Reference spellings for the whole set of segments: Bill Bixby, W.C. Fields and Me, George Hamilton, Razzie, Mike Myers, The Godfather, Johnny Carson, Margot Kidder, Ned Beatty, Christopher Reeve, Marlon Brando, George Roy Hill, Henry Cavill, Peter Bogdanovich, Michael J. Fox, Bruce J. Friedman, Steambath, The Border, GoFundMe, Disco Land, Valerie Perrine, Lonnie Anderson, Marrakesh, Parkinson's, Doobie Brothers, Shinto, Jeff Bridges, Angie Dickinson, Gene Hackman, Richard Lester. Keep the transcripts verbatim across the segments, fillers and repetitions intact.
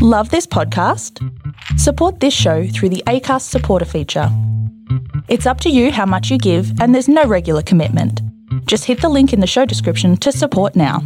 Love this podcast? Support this show through the Acast supporter feature. It's up to you how much you give and there's no regular commitment. Just hit the link in the show description to support now.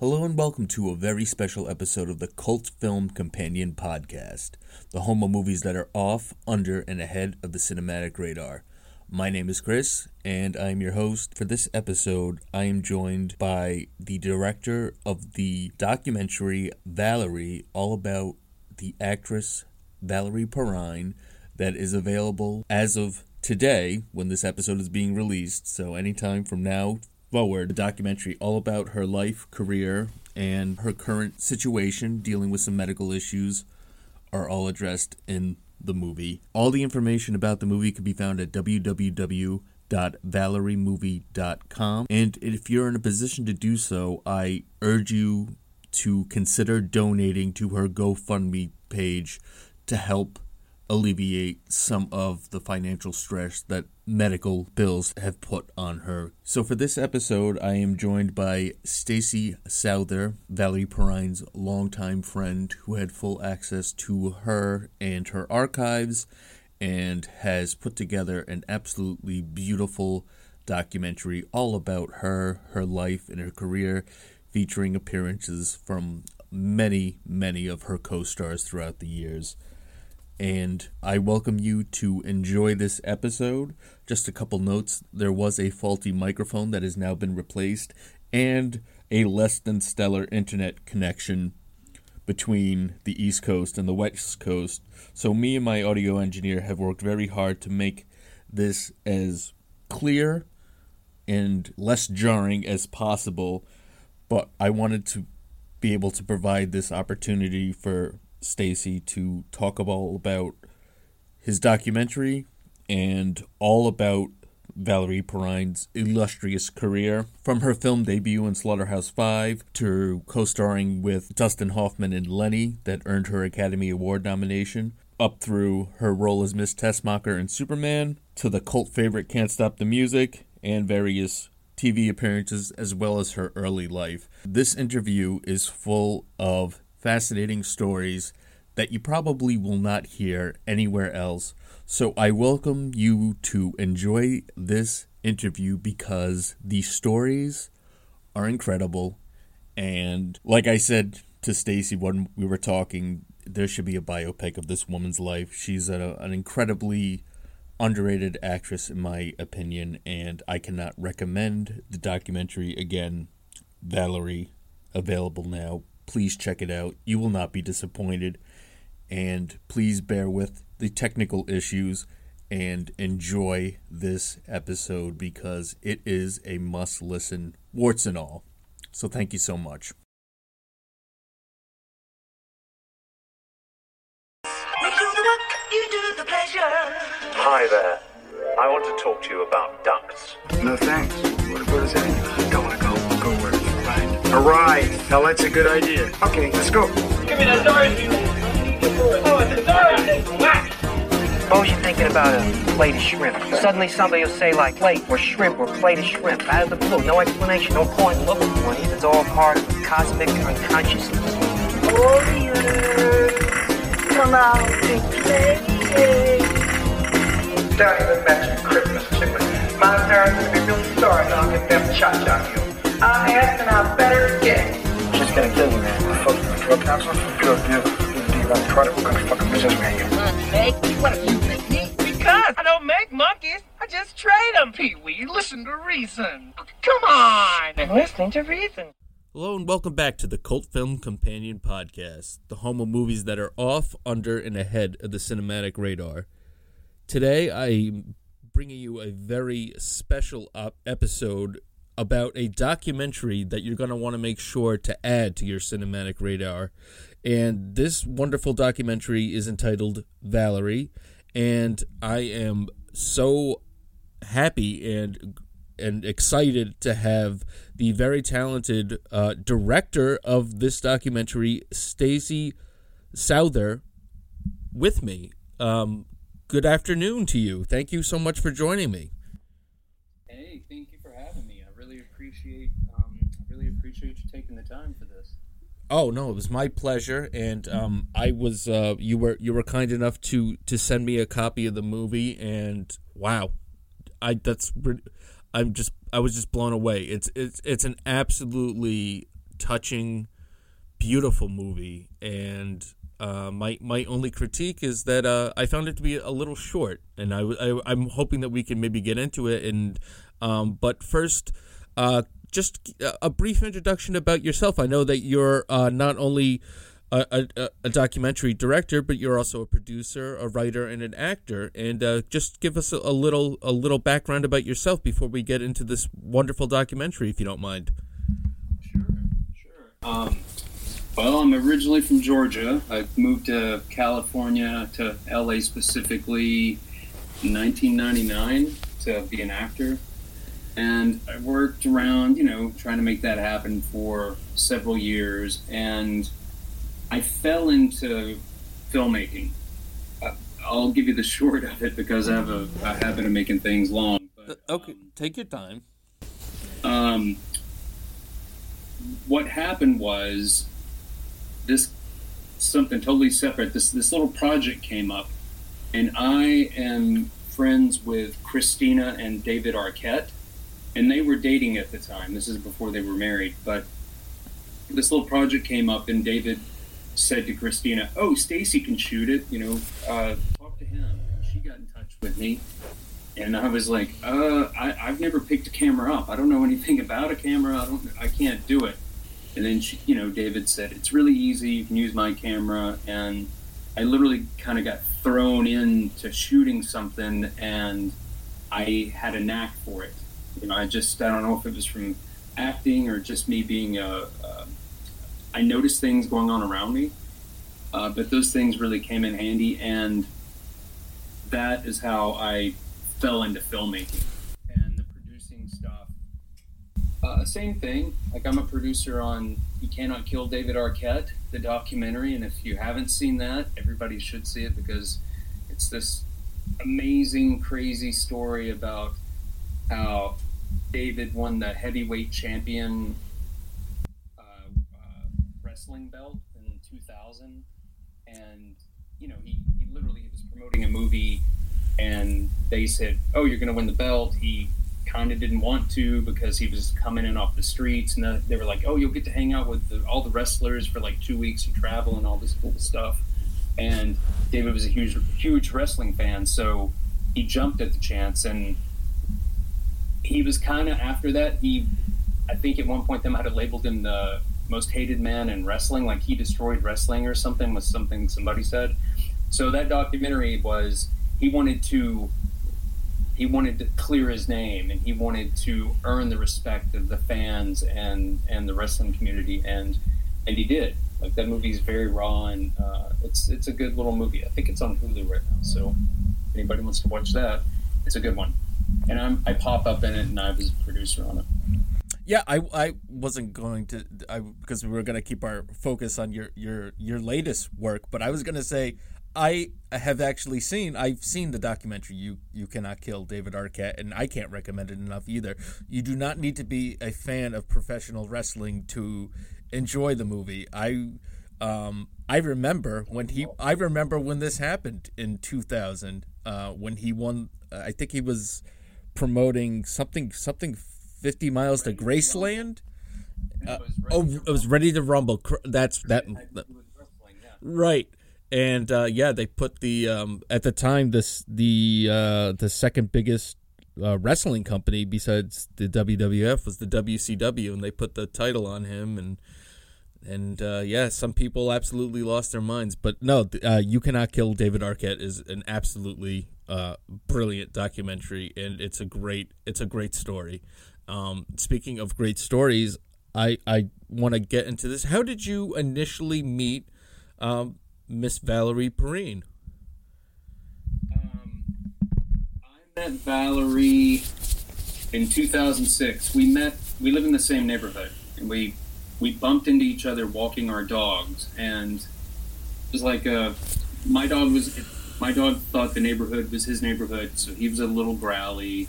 Hello and welcome to a very special episode of the Cult Film Companion Podcast, the home of movies that are off, under, and ahead of the cinematic radar. My name is Chris, and I'm your host. For this episode, I am joined by the director of the documentary Valerie, all about the actress Valerie Perrine, that is available as of today when this episode is being released. So anytime from now forward, a documentary all about her life, career, and her current situation, dealing with some medical issues, are all addressed in the movie. All the information about the movie can be found at w w w dot valerie movie dot com, and if you're in a position to do so, I urge you to consider donating to her GoFundMe page to help alleviate some of the financial stress that medical bills have put on her. So for this episode, I am joined by Stacey Souther, Valerie Perrine's longtime friend who had full access to her and her archives and has put together an absolutely beautiful documentary all about her, her life, and her career, featuring appearances from many, many of her co-stars throughout the years. And I welcome you to enjoy this episode. Just a couple notes. There was a faulty microphone that has now been replaced, and a less than stellar internet connection between the East Coast and the West Coast. So me and my audio engineer have worked very hard to make this as clear and less jarring as possible. But I wanted to be able to provide this opportunity for Stacey to talk all about his documentary and all about Valerie Perrine's illustrious career, from her film debut in Slaughterhouse-Five to co-starring with Dustin Hoffman in Lenny that earned her Academy Award nomination, up through her role as Miss Tessmacher in Superman, to the cult favorite Can't Stop the Music, and various T V appearances, as well as her early life. This interview is full of fascinating stories that you probably will not hear anywhere else. So I welcome you to enjoy this interview because the stories are incredible. And like I said to Stacey when we were talking, there should be a biopic of this woman's life. She's a, an incredibly underrated actress in my opinion, and I cannot recommend the documentary again. Valerie, available now. Please check it out. You will not be disappointed. And please bear with the technical issues and enjoy this episode because it is a must listen, warts and all. So thank you so much. You do the work, you do the pleasure. Hi there. I want to talk to you about ducks. No thanks. What does that mean? I don't want to go. Go where it's right. A ride. Now that's a good idea. Okay, let's go. Give me that Doris people. Oh, it's a Doris. Whack! Suppose you're thinking about a plate of shrimp. Suddenly somebody will say, like, plate or shrimp or plate of shrimp. Out of the blue. No explanation. No point in looking for it. It's all part of cosmic unconsciousness. Warriors, come out and play. Don't even mention Christmas, chicken. My parents would be really sorry I'll get them cha-cha you. I asked and I better get. She's gonna kill you, man. I fucking a drug counselor. Drug dealer. Even do you credit? What kind of fucking business man you? Monkey? What do you make me? Because I don't make monkeys. I just trade them, Pee-wee. Listen to reason. Come on. I'm listening to reason. Hello and welcome back to the Cult Film Companion Podcast, the home of movies that are off, under, and ahead of the cinematic radar. Today I'm bringing you a very special op- episode about a documentary that you're going to want to make sure to add to your cinematic radar. And this wonderful documentary is entitled Valerie, and I am so happy and and excited to have the very talented uh, director of this documentary, Stacey Souther, with me. Um, good afternoon to you. Thank you so much for joining me. Hey, thank you. Um, I really appreciate you taking the time for this. Oh no, it was my pleasure, and um, I was uh, you were you were kind enough to to send me a copy of the movie, and wow, I that's I'm just I was just blown away. It's it's it's an absolutely touching, beautiful movie, and uh, my my only critique is that uh, I found it to be a little short, and I, I I'm hoping that we can maybe get into it, and um, but first. Uh, Just a brief introduction about yourself. I know that you're uh, not only a, a, a documentary director, but you're also a producer, a writer, and an actor. And uh, just give us a, a little a little background about yourself before we get into this wonderful documentary, if you don't mind. Sure, sure. Um, well, I'm originally from Georgia. I moved to California, to L A specifically, in nineteen ninety-nine to be an actor. And I worked around, you know, trying to make that happen for several years. And I fell into filmmaking. I'll give you the short of it because I have a, a habit of making things long. But, okay, um, take your time. Um, what happened was this, something totally separate. This, this little project came up, and I am friends with Christina and David Arquette. And they were dating at the time. This is before they were married. But this little project came up, and David said to Christina, "Oh, Stacey can shoot it. You know, uh, talk to him." She got in touch with me, and I was like, "Uh, I, I've never picked a camera up. I don't know anything about a camera. I don't. I can't do it." And then she, you know, David said, "It's really easy. You can use my camera." And I literally kind of got thrown into shooting something, and I had a knack for it. You know, I just, I don't know if it was from acting or just me being, a, a, I noticed things going on around me, uh, but those things really came in handy, and that is how I fell into filmmaking. And the producing stuff, uh, same thing. Like, I'm a producer on You Cannot Kill David Arquette, the documentary, and if you haven't seen that, everybody should see it because it's this amazing, crazy story about how David won the heavyweight champion uh, uh, wrestling belt in two thousand, and you know he, he literally was promoting a movie, and they said, "Oh, you're going to win the belt." He kind of didn't want to because he was coming in off the streets, and the, they were like, "Oh, you'll get to hang out with the, all the wrestlers for like two weeks and travel and all this cool stuff." And David was a huge, huge wrestling fan, so he jumped at the chance. And he was kind of, after that, he, I think at one point they might have labeled him the most hated man in wrestling, like he destroyed wrestling or something, was something somebody said. So that documentary was, he wanted to, he wanted to clear his name, and he wanted to earn the respect of the fans and, and the wrestling community, and and he did. Like, that movie is very raw, and uh, it's it's a good little movie. I think it's on Hulu right now, so if anybody wants to watch that, it's a good one. And I'm, I pop up in it, and I was a producer on it. Yeah, I, I wasn't going to, I because we were going to keep our focus on your, your, your latest work, but I was going to say I have actually seen, I've seen the documentary You, You Cannot Kill David Arquette, and I can't recommend it enough either. You do not need to be a fan of professional wrestling to enjoy the movie. I... Um, I remember when he. I remember when this happened in two thousand. Uh, when he won, I think he was promoting something, something, fifty miles to Graceland. Uh, oh, it was Ready to Rumble. That's that. Right, and uh, yeah, they put the um, at the time this the uh, the second biggest uh, wrestling company besides the W W F was the W C W, and they put the title on him. And. And, uh, yeah, some people absolutely lost their minds. But, no, uh, You Cannot Kill David Arquette is an absolutely uh, brilliant documentary, and it's a great it's a great story. Um, speaking of great stories, I, I want to get into this. How did you initially meet um, Miss Valerie Perrine? Um, I met Valerie in two thousand six. We met – we live in the same neighborhood, and we – we bumped into each other walking our dogs, and it was like a, my dog was my dog thought the neighborhood was his neighborhood, so he was a little growly,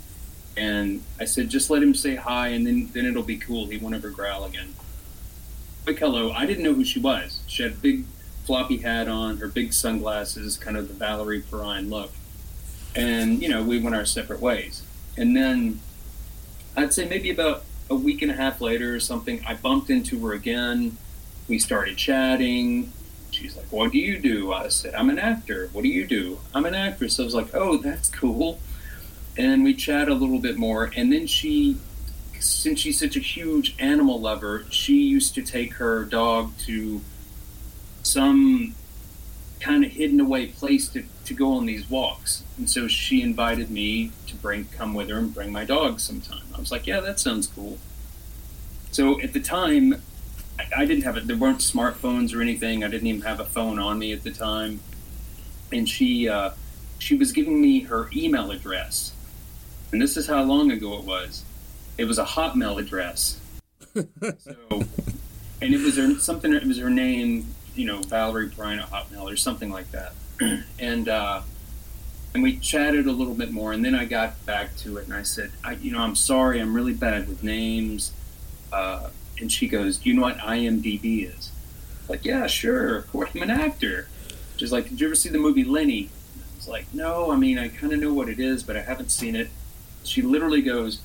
and I said, just let him say hi, and then, then it'll be cool. He won't ever growl again. quick hello. I didn't know who she was. She had a big floppy hat on, her big sunglasses, kind of the Valerie Perrine look. And, you know, we went our separate ways. And then I'd say maybe about a week and a half later or something, I bumped into her again. We started chatting. She's like, what do you do? I said, I'm an actor. What do you do? I'm an actress. I was like, oh, that's cool. And we chat a little bit more. And then she, since she's such a huge animal lover, she used to take her dog to some kind of hidden away place to, to go on these walks. And so she invited me to bring come with her and bring my dog sometime. I was like, yeah, that sounds cool. So at the time, I didn't have it. There weren't smartphones or anything. I didn't even have a phone on me at the time. And she uh, she was giving me her email address. And this is how long ago it was. It was a Hotmail address. So, and it was her, something. It was her name, you know, Valerie Perrine at Hotmail or something like that. And uh, and we chatted a little bit more. And then I got back to it, and I said, I, you know, I'm sorry. I'm really bad with names. Uh, And she goes, do you know what I M D B is? I'm like, yeah, sure, of course, I'm an actor. She's like, did you ever see the movie Lenny? I was like, no, I mean, I kind of know what it is, but I haven't seen it. She literally goes,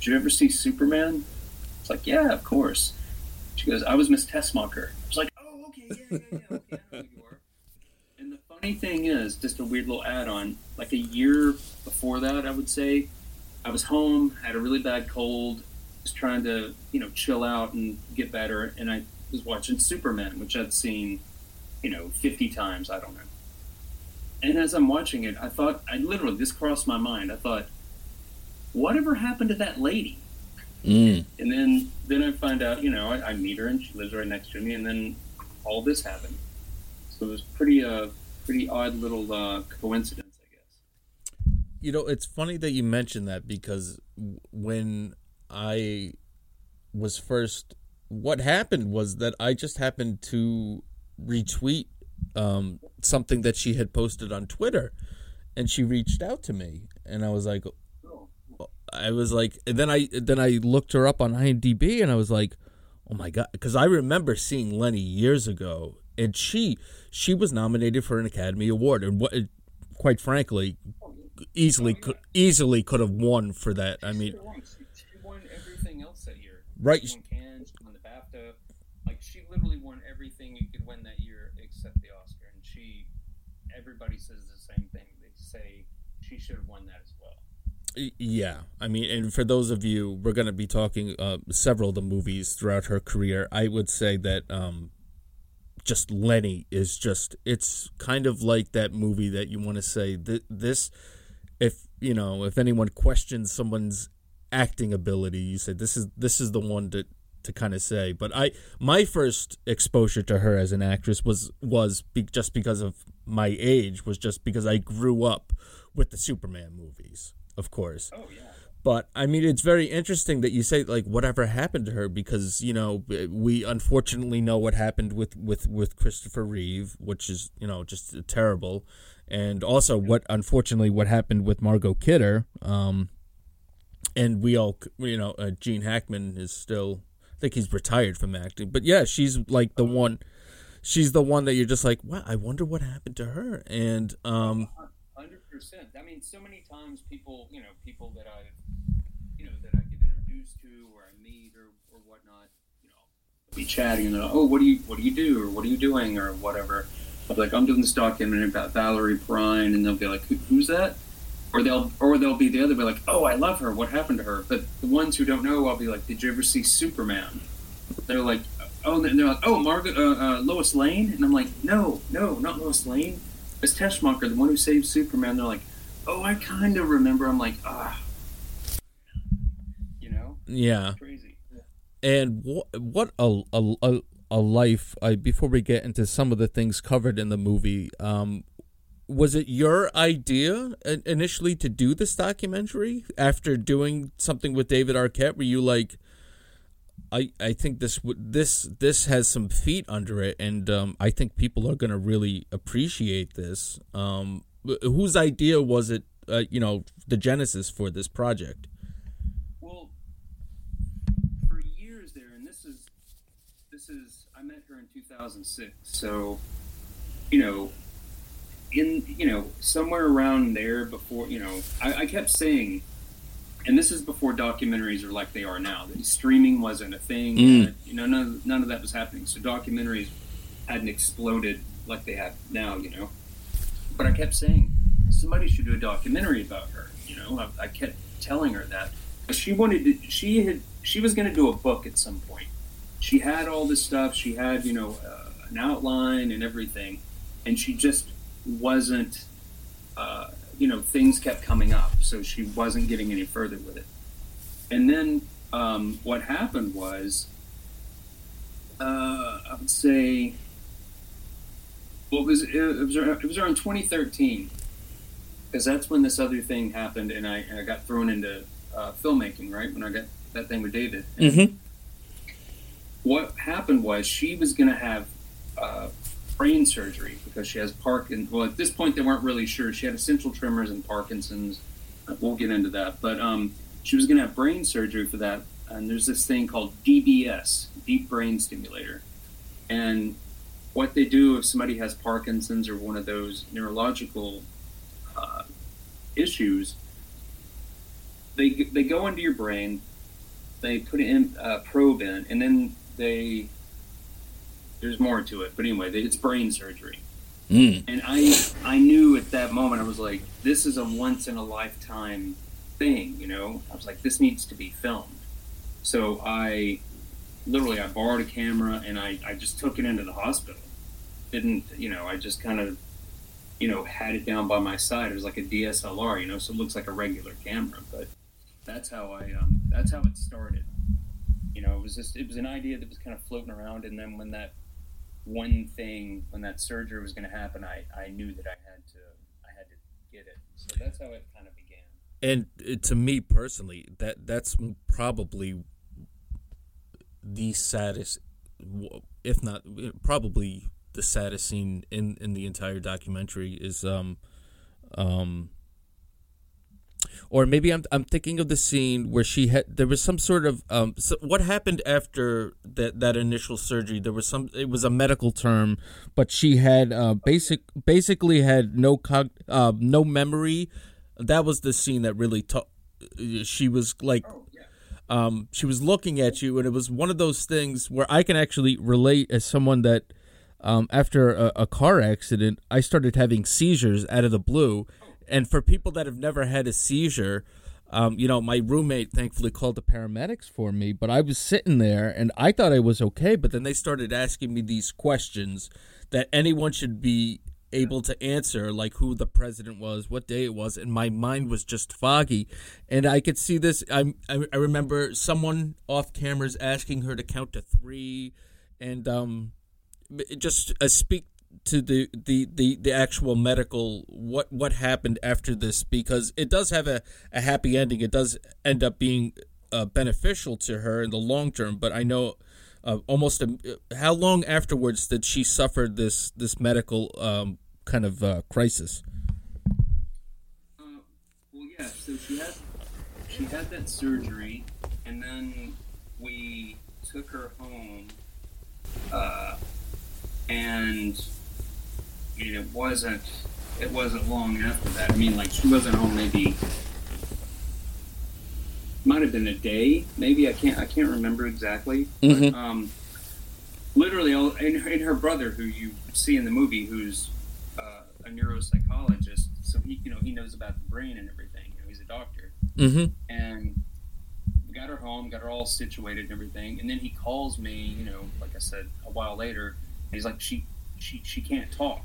did you ever see Superman? It's like, yeah, of course. She goes, I was Miss Tessmacher. I was like, oh, okay, yeah, yeah, yeah, okay, I know who you are. And the funny thing is, just a weird little add-on, like a year before that, I would say, I was home, had a really bad cold, was trying to, you know, chill out and get better, and I was watching Superman, which I'd seen, you know, fifty times, I don't know. And as I'm watching it, I thought, I literally, this crossed my mind, I thought, whatever happened to that lady? Mm. And then, then I find out, you know, I, I meet her, and she lives right next to me, and then all this happened. So it was pretty, uh, pretty odd little uh, coincidence. You know, it's funny that you mentioned that, because when I was first, what happened was that I just happened to retweet um, something that she had posted on Twitter, and she reached out to me, and I was like, I was like, and then I then I looked her up on I M D B, and I was like, oh my God, because I remember seeing Lenny years ago, and she she was nominated for an Academy Award, and what, quite frankly. Easily, oh, yeah. could, easily could have won for that. I mean, she won everything else that year. Right. She won Cannes, she won the BAFTA. Like, she literally won everything you could win that year except the Oscar. And she, everybody says the same thing. They say she should have won that as well. Yeah. I mean, and for those of you, we're going to be talking uh, several of the movies throughout her career. I would say that um, just Lenny is just, it's kind of like that movie that you want to say, th- this... If, you know, if anyone questions someone's acting ability, you say this is this is the one to to kind of say. But I my first exposure to her as an actress was was be, just because of my age, was just because I grew up with the Superman movies, of course. Oh, yeah. But I mean, it's very interesting that you say, like, whatever happened to her, because, you know, we unfortunately know what happened with, with, with Christopher Reeve, which is, you know, just terrible. And also, what unfortunately what happened with Margot Kidder, um, and we all, you know, uh, Gene Hackman is still, I think he's retired from acting, but yeah, she's like the one, she's the one that you're just like, wow, I wonder what happened to her. And um, hundred percent. I mean, so many times people, you know, people that I, you know, that I get introduced to or I meet or or whatnot, you know, be chatting and oh, what do you what do you do or what are you doing or whatever. I'll be like, I'm doing this documentary about Valerie Perrine, and they'll be like, Who, who's that? Or they'll or they'll be the other way, like, oh, I love her. What happened to her? But the ones who don't know, I'll be like, did you ever see Superman? They're like, oh, and they're like, oh, Margot, uh, uh, Lois Lane? And I'm like, no, no, not Lois Lane. It's Tessmacher, the one who saved Superman. They're like, oh, I kind of remember. I'm like, ah. You know? Yeah. It's crazy. Yeah. And what, what a... a, a a life I, before we get into some of the things covered in the movie, um, was it your idea initially to do this documentary after doing something with David Arquette? Were you like, I I think this this this has some feet under it, and um, I think people are going to really appreciate this. Um, whose idea was it, uh, you know, the genesis for this project? Well, for years there Whitaker in two thousand six. So, you know, in, you know, somewhere around there before, you know, I, I kept saying, and this is before documentaries are like they are now, that streaming wasn't a thing, mm. you know, none, none of that was happening. So documentaries hadn't exploded like they have now, you know, but I kept saying somebody should do a documentary about her. You know, I, I kept telling her that she wanted to, she had, she was going to do a book at some point. She had all this stuff. She had, you know, uh, an outline and everything. And she just wasn't, uh, you know, things kept coming up. So she wasn't getting any further with it. And then um, what happened was, uh, I would say, well, it was, it was, it was around twenty thirteen, because that's when this other thing happened. And I, and I got thrown into uh, filmmaking, right? When I got that thing with David. Mm-hmm. What happened was she was going to have uh, brain surgery because she has Parkinson's. Well, at this point, they weren't really sure. She had essential tremors and Parkinson's. We'll get into that. But um, she was going to have brain surgery for that. And there's this thing called D B S, deep brain stimulator. And what they do if somebody has Parkinson's or one of those neurological uh, issues, they they go into your brain, they put in a probe in, and then they, there's more to it, but anyway, they, it's brain surgery. Mm. And I I knew at that moment, I was like, this is a once in a lifetime thing, you know? I was like, this needs to be filmed. So I, literally, I borrowed a camera, and I, I just took it into the hospital. Didn't, you know, I just kind of, you know, had it down by my side. It was like a D S L R, you know, so it looks like a regular camera, but that's how I, um, that's how it started. You know, it was just, it was an idea that was kind of floating around. And then when that one thing, when that surgery was going to happen, I, I knew that I had to, I had to get it. So that's how it kind of began. And to me personally, that, that's probably the saddest, if not probably the saddest scene in, in the entire documentary is, um, um, or maybe I'm I'm thinking of the scene where she had, there was some sort of um so what happened after that that initial surgery, there was some, it was a medical term, but she had uh basic basically had no cog uh, no memory. That was the scene that really ta- she was like um she was looking at you, and it was one of those things where I can actually relate as someone that um after a, a car accident I started having seizures out of the blue. And for people that have never had a seizure, um, you know, my roommate thankfully called the paramedics for me, but I was sitting there and I thought I was okay. But then they started asking me these questions that anyone should be able to answer, like who the president was, what day it was. And my mind was just foggy. And I could see this. I, I, I remember someone off cameras asking her to count to three and um, just uh, speak to the, the, the, the actual medical, what what happened after this, because it does have a, a happy ending. It does end up being uh, beneficial to her in the long term, but I know uh, almost a, how long afterwards did she suffer this, this medical um, kind of uh, crisis? Uh, well, yeah, so she had, she had that surgery, and then we took her home, uh, and... I mean, it wasn't, it wasn't long after that. I mean, like, she wasn't home maybe, might have been a day, maybe, I can't, I can't remember exactly. Mm-hmm. But, um, literally, and her, and her brother, who you see in the movie, who's uh, a neuropsychologist, so he, you know, he knows about the brain and everything, you know, he's a doctor. Mm-hmm. And we got her home, got her all situated and everything, and then he calls me, you know, like I said, a while later, and he's like, she, she, she can't talk.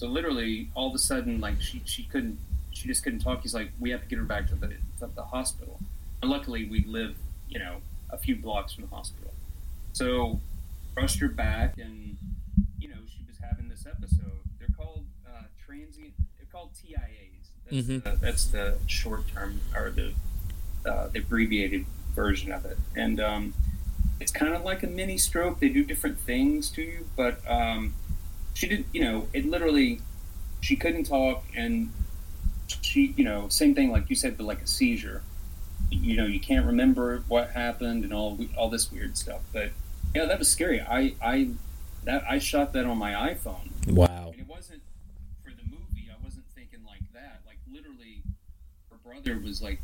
So literally, all of a sudden, like she, she couldn't, she just couldn't talk. He's like, we have to get her back to the to the hospital. And luckily, we live, you know, a few blocks from the hospital. So rushed her back, and you know, she was having this episode. They're called uh, transient. They're called T I As. That's, mm-hmm. uh, that's the short term or the uh, the abbreviated version of it. And um, it's kind of like a mini stroke. They do different things to you, but. Um, She did, you know, it literally, she couldn't talk, and she, you know, same thing like you said, but like a seizure. You know, you can't remember what happened and all all this weird stuff. But Yeah, that was scary. I, I that I shot that on my iPhone. Wow. And it wasn't for the movie. I wasn't thinking like that. Like literally, her brother was like,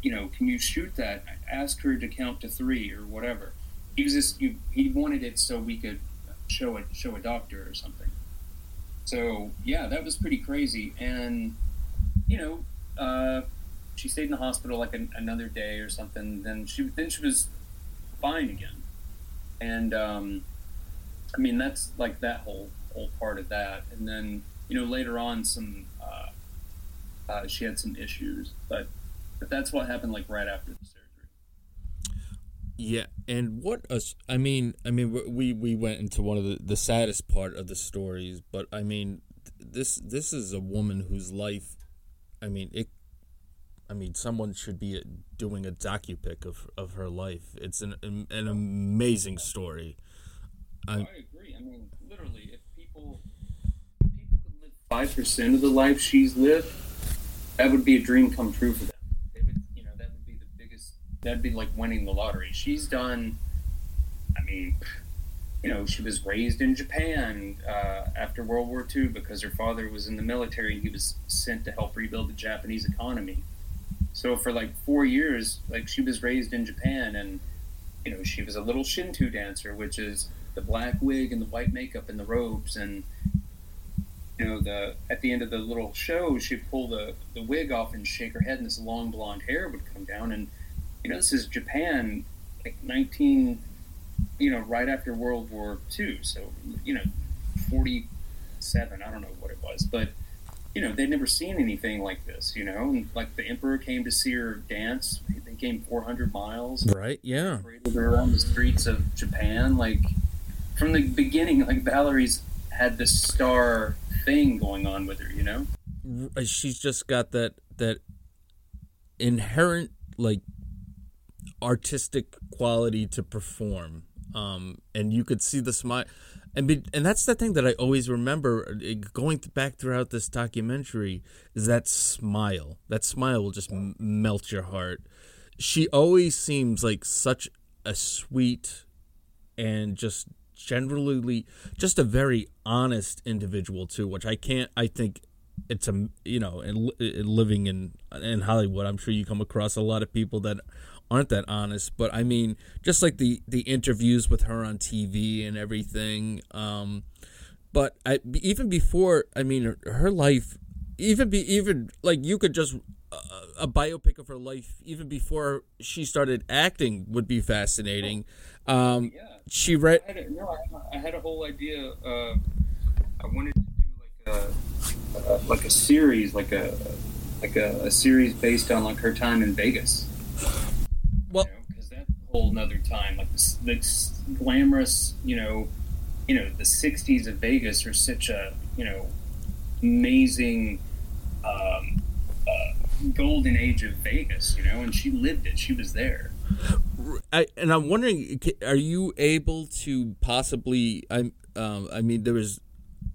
you know, can you shoot that? Ask her to count to three or whatever. He was just you, he wanted it so we could show it show a doctor or something. So yeah, that was pretty crazy. And you know, uh, she stayed in the hospital like an, another day or something. Then she then she was fine again. And um, I mean, that's like that whole whole part of that. And then you know later on, some uh, uh, she had some issues, but but that's what happened like right after the surgery. Yeah, and what a, I mean, I mean, we we went into one of the, the saddest part of the stories, but I mean, this this is a woman whose life, I mean, it, I mean, someone should be doing a docupic of of her life. It's an an amazing story. I, I agree. I mean, literally, if people if people could live five percent of the life she's lived, that would be a dream come true for them. That'd be like winning the lottery. She's done, I mean, you know, she was raised in Japan uh, after World War Two because her father was in the military and he was sent to help rebuild the Japanese economy. So for like four years, like she was raised in Japan and, you know, she was a little Shinto dancer, which is the black wig and the white makeup and the robes. And, you know, the at the end of the little show, she'd pull the, the wig off and shake her head and this long blonde hair would come down. And you know, this is Japan, like nineteen, you know, right after World War Two. So, you know, forty-seven, I don't know what it was. But, you know, they'd never seen anything like this, you know. And, like, the emperor came to see her dance. They came four hundred miles. Right, yeah. Paraded her around the streets of Japan. Like, from the beginning, like, Valerie's had this star thing going on with her, you know. She's just got that, that inherent, like, artistic quality to perform, um, and you could see the smile, and be, and that's the thing that I always remember going back throughout this documentary is that smile. That smile will just m- melt your heart. She always seems like such a sweet and just generally just a very honest individual too, which I can't. I think it's a you know, and living in in Hollywood, I'm sure you come across a lot of people that aren't that honest, but I mean, just like the, the interviews with her on T V and everything. Um, but I, even before, I mean, her, her life, even be even like you could just uh, a biopic of her life, even before she started acting, would be fascinating. Um, yeah. She read. I had a, no, I had a whole idea. Uh, I wanted to do like a uh, like a series, like a like a, a series based on like her time in Vegas. Well, because you know, that's a whole another time, like the, the glamorous, you know, you know, the sixties of Vegas are such a, you know, amazing um, uh, golden age of Vegas, you know, and she lived it. She was there. I, and I'm wondering, are you able to possibly? I'm. Um, I mean, there was.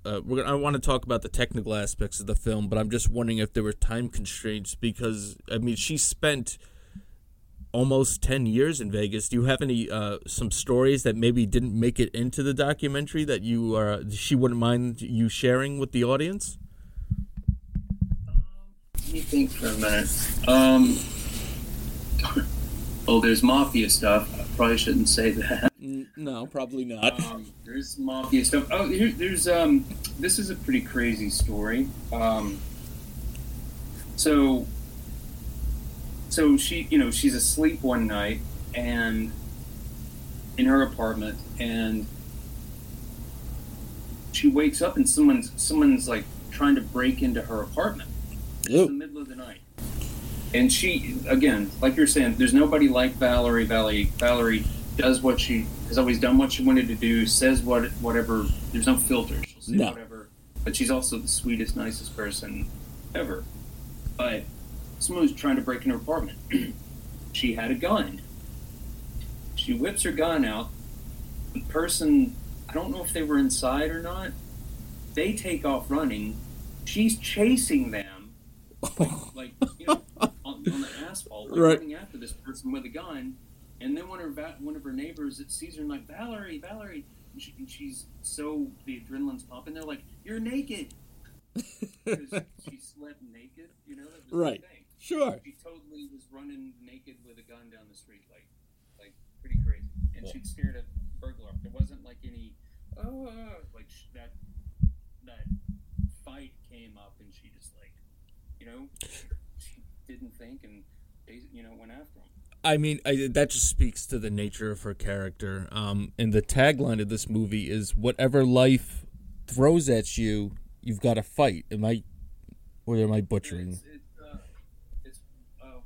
Uh, we're gonna, I want to talk about the technical aspects of the film, but I'm just wondering if there were time constraints because I mean, she spent almost ten years in Vegas. Do you have any uh, some stories that maybe didn't make it into the documentary that you are she wouldn't mind you sharing with the audience? Um, let me think for a minute. Um, oh, there's mafia stuff. I probably shouldn't say that. No, probably not. Um, there's mafia stuff. Oh, here, there's um. This is a pretty crazy story. Um. So. So she, you know, she's asleep one night and in her apartment, and she wakes up and someone's someone's like trying to break into her apartment. It's Ooh. The middle of the night, and she, again, like you're saying, there's nobody like Valerie. Valerie, Valerie does what she has always done, what she wanted to do, says what whatever. There's no filter. She'll say no. whatever, but she's also the sweetest, nicest person ever. But someone was trying to break in her apartment. She had a gun. She whips her gun out. The person, I don't know if they were inside or not, they take off running. She's chasing them, like, like you know, on, on the asphalt, like, right. running after this person with a gun. And then one of her, one of her neighbors that sees her and like, Valerie, Valerie. And, she, and she's so, the adrenaline's pumping. They're like, you're naked. Because she slept naked, you know? That was right. The thing. Sure. She totally was running naked with a gun down the street, like, like pretty crazy. And yeah. She'd scared a burglar. There wasn't like any, oh, like she, that, that fight came up and she just like, you know, she didn't think and, you know, went after him. I mean, I, that just speaks to the nature of her character. Um, and the tagline of this movie is, whatever life throws at you, you've got to fight. Am I, or am I butchering? It's, it's, uh, it's, uh, hold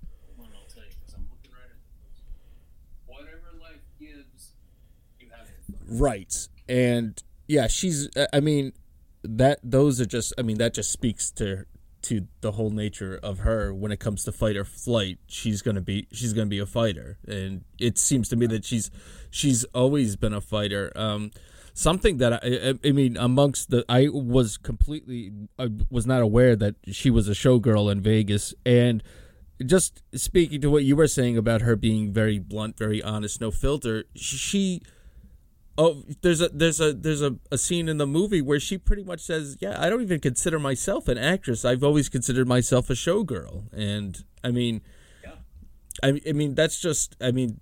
on, I'll tell you, because I'm looking right at it. Whatever life gives, you have it. Right. And, yeah, she's, I mean, that, those are just, I mean, that just speaks to to the whole nature of her when it comes to fight or flight. She's going to be she's going to be a fighter, and it seems to me that she's she's always been a fighter. Um, something that I, I mean amongst the I was completely I was not aware that she was a showgirl in Vegas. And just speaking to what you were saying about her being very blunt, very honest, no filter, she Oh, there's a there's a there's a, a scene in the movie where she pretty much says, "Yeah, I don't even consider myself an actress. I've always considered myself a showgirl." And I mean, yeah. I, I mean that's just I mean,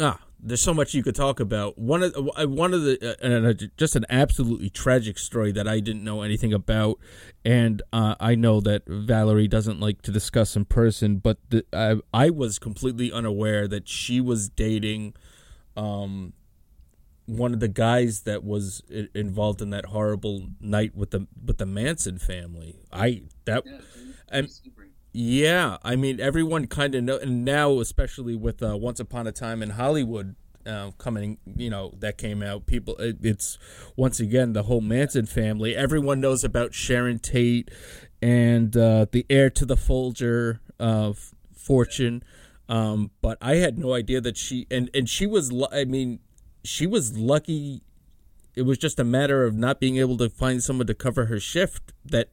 ah, there's so much you could talk about. One of one of the and uh, just an absolutely tragic story that I didn't know anything about, and uh, I know that Valerie doesn't like to discuss in person, but the, I I was completely unaware that she was dating. Um, one of the guys that was involved in that horrible night with the with the Manson family. I that yeah, and yeah, I mean everyone kind of know, and now especially with uh, Once Upon a Time in Hollywood uh, coming, you know, that came out. People, it, it's once again the whole Manson family. Everyone knows about Sharon Tate and uh, the heir to the Folger uh, fortune, um, but I had no idea that she and and she was. I mean. She was lucky. It was just a matter of not being able to find someone to cover her shift that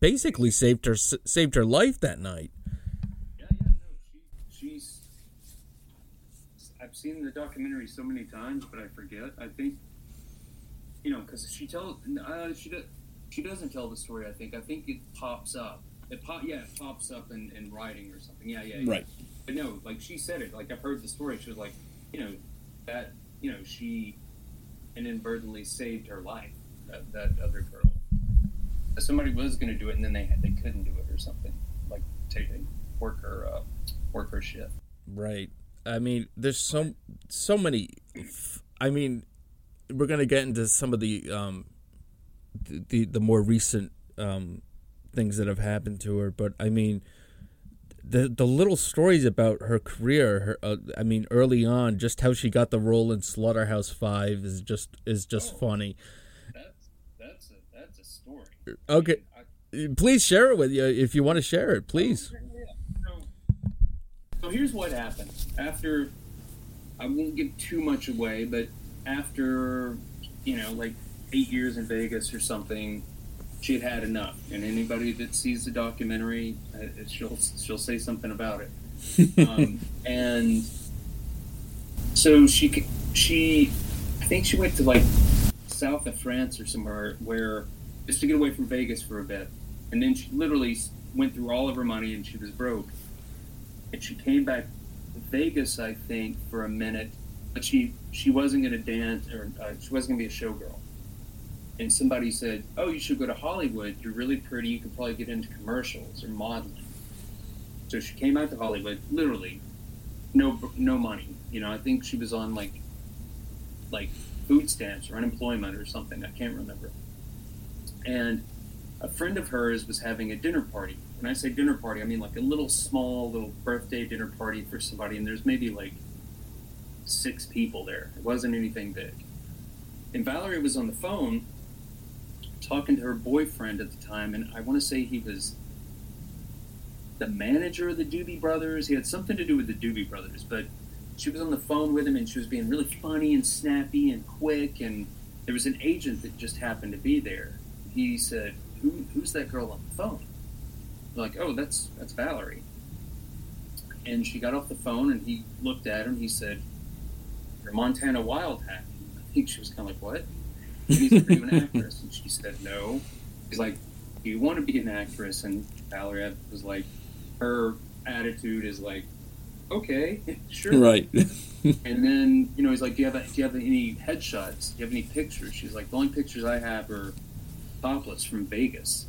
basically saved her saved her life that night. Yeah, yeah, no, she, she's. I've seen the documentary so many times, but I forget. I think, you know, because she tells uh, she does she doesn't tell the story. I think I think it pops up. It pop yeah, it pops up in, in writing or something. Yeah, yeah, yeah, right. But no, like she said it. Like I've heard the story. She was like, you know, that. You know, she inadvertently saved her life, that, that other girl. Somebody was going to do it, and then they they couldn't do it or something, like take, work her uh, work her shift. Right. I mean, there's so, so many... I mean, we're going to get into some of the, um, the, the, the more recent um, things that have happened to her, but I mean... The the little stories about her career, her uh, I mean, early on, just how she got the role in Slaughterhouse-Five is just is just oh, funny. That's that's a that's a story. Okay, I mean, I, please share it with you if you want to share it, please. Oh, yeah, yeah. So, so here's what happened after. I won't give too much away, but after you know, like eight years in Vegas or something. She had had enough, and anybody that sees the documentary, uh, she'll she'll say something about it. Um, and so she she, I think she went to like south of France or somewhere where just to get away from Vegas for a bit, and then she literally went through all of her money and she was broke. And she came back to Vegas, I think, for a minute, but she she wasn't going to dance or uh, she wasn't going to be a showgirl. And somebody said, oh, you should go to Hollywood. You're really pretty. You could probably get into commercials or modeling. So she came out to Hollywood, literally, no no money. You know, I think she was on, like, like food stamps or unemployment or something. I can't remember. And a friend of hers was having a dinner party. When I say dinner party, I mean, like, a little small, little birthday dinner party for somebody. And there's maybe, like, six people there. It wasn't anything big. And Valerie was on the phone talking to her boyfriend at the time, and I want to say he was the manager of the Doobie Brothers. He had something to do with the Doobie Brothers, but she was on the phone with him, and she was being really funny and snappy and quick, and there was an agent that just happened to be there. He said, Who, who's that girl on the phone? I'm like, oh, that's that's Valerie. and she got off the phone, and he looked at her, and he said, "You're Montana Wildcat." I think she was kind of like, "What?" And he said, "Are you an actress?" And she said, "No." He's like, "Do you want to be an actress?" And Valerie was like, her attitude is like, "Okay, sure." Right. And then, you know, he's like, do you have a, do you have any headshots? Do you have any pictures? She's like, the only pictures I have are topless from Vegas.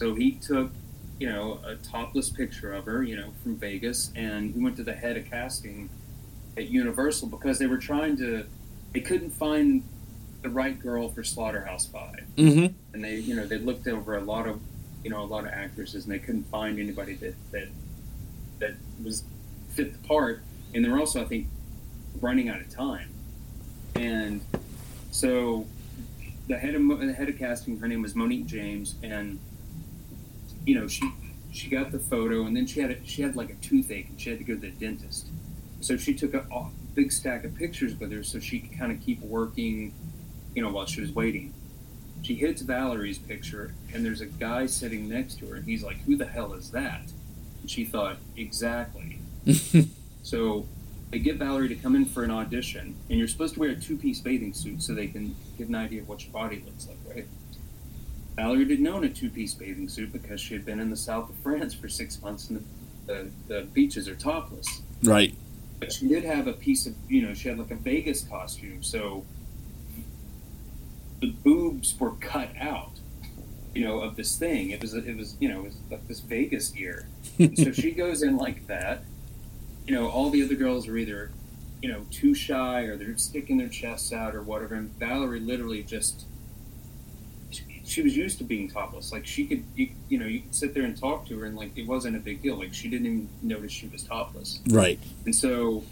So he took, you know, a topless picture of her, you know, from Vegas, and he went to the head of casting at Universal because they were trying to, they couldn't find the right girl for Slaughterhouse-Five. Mm-hmm. And they, you know, they looked over a lot of, you know, a lot of actresses, and they couldn't find anybody that, that, that was, fit the part, and they were also, I think, running out of time. And so the head of the head of casting, her name was Monique James, and you know she she got the photo, and then she had a, she had like a toothache, and she had to go to the dentist. So she took a, a big stack of pictures with her, so she could kind of keep working, you know, while she was waiting. She hits Valerie's picture, and there's a guy sitting next to her, and he's like, "Who the hell is that?" And she thought, exactly. So they get Valerie to come in for an audition, and you're supposed to wear a two-piece bathing suit so they can get an idea of what your body looks like, right? Valerie didn't own a two-piece bathing suit because she had been in the south of France for six months, and the, the, the beaches are topless. Right. But she did have a piece of, you know, she had like a Vegas costume, so the boobs were cut out, you know, of this thing. It was, it was, you know, it was like this Vegas gear. And so she goes in like that. You know, all the other girls are either, you know, too shy or they're sticking their chests out or whatever. And Valerie literally just, she, she was used to being topless. Like, she could, you, you know, you could sit there and talk to her and, like, it wasn't a big deal. Like, she didn't even notice she was topless. Right. And so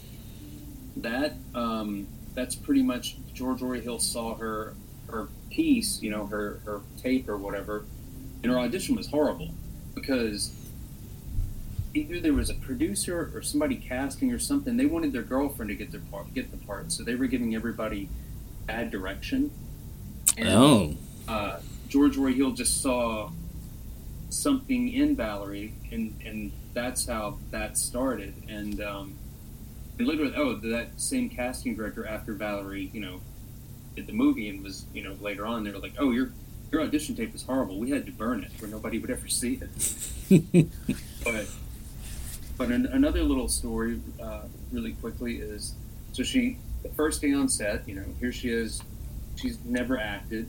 that, um, that's pretty much, George Roy Hill saw her, her piece, you know, her, her tape or whatever. And her audition was horrible because either there was a producer or somebody casting or something. They wanted their girlfriend to get their part, get the part, so they were giving everybody bad direction. And, oh. Uh, George Roy Hill just saw something in Valerie, and, and that's how that started. And um, and literally, oh, that same casting director after Valerie, you know, did the movie and was, you know, later on, they were like, oh, your your audition tape was horrible. We had to burn it where nobody would ever see it. but. But an, another little story, uh, really quickly, is so she, the first day on set, you know, here she is, she's never acted,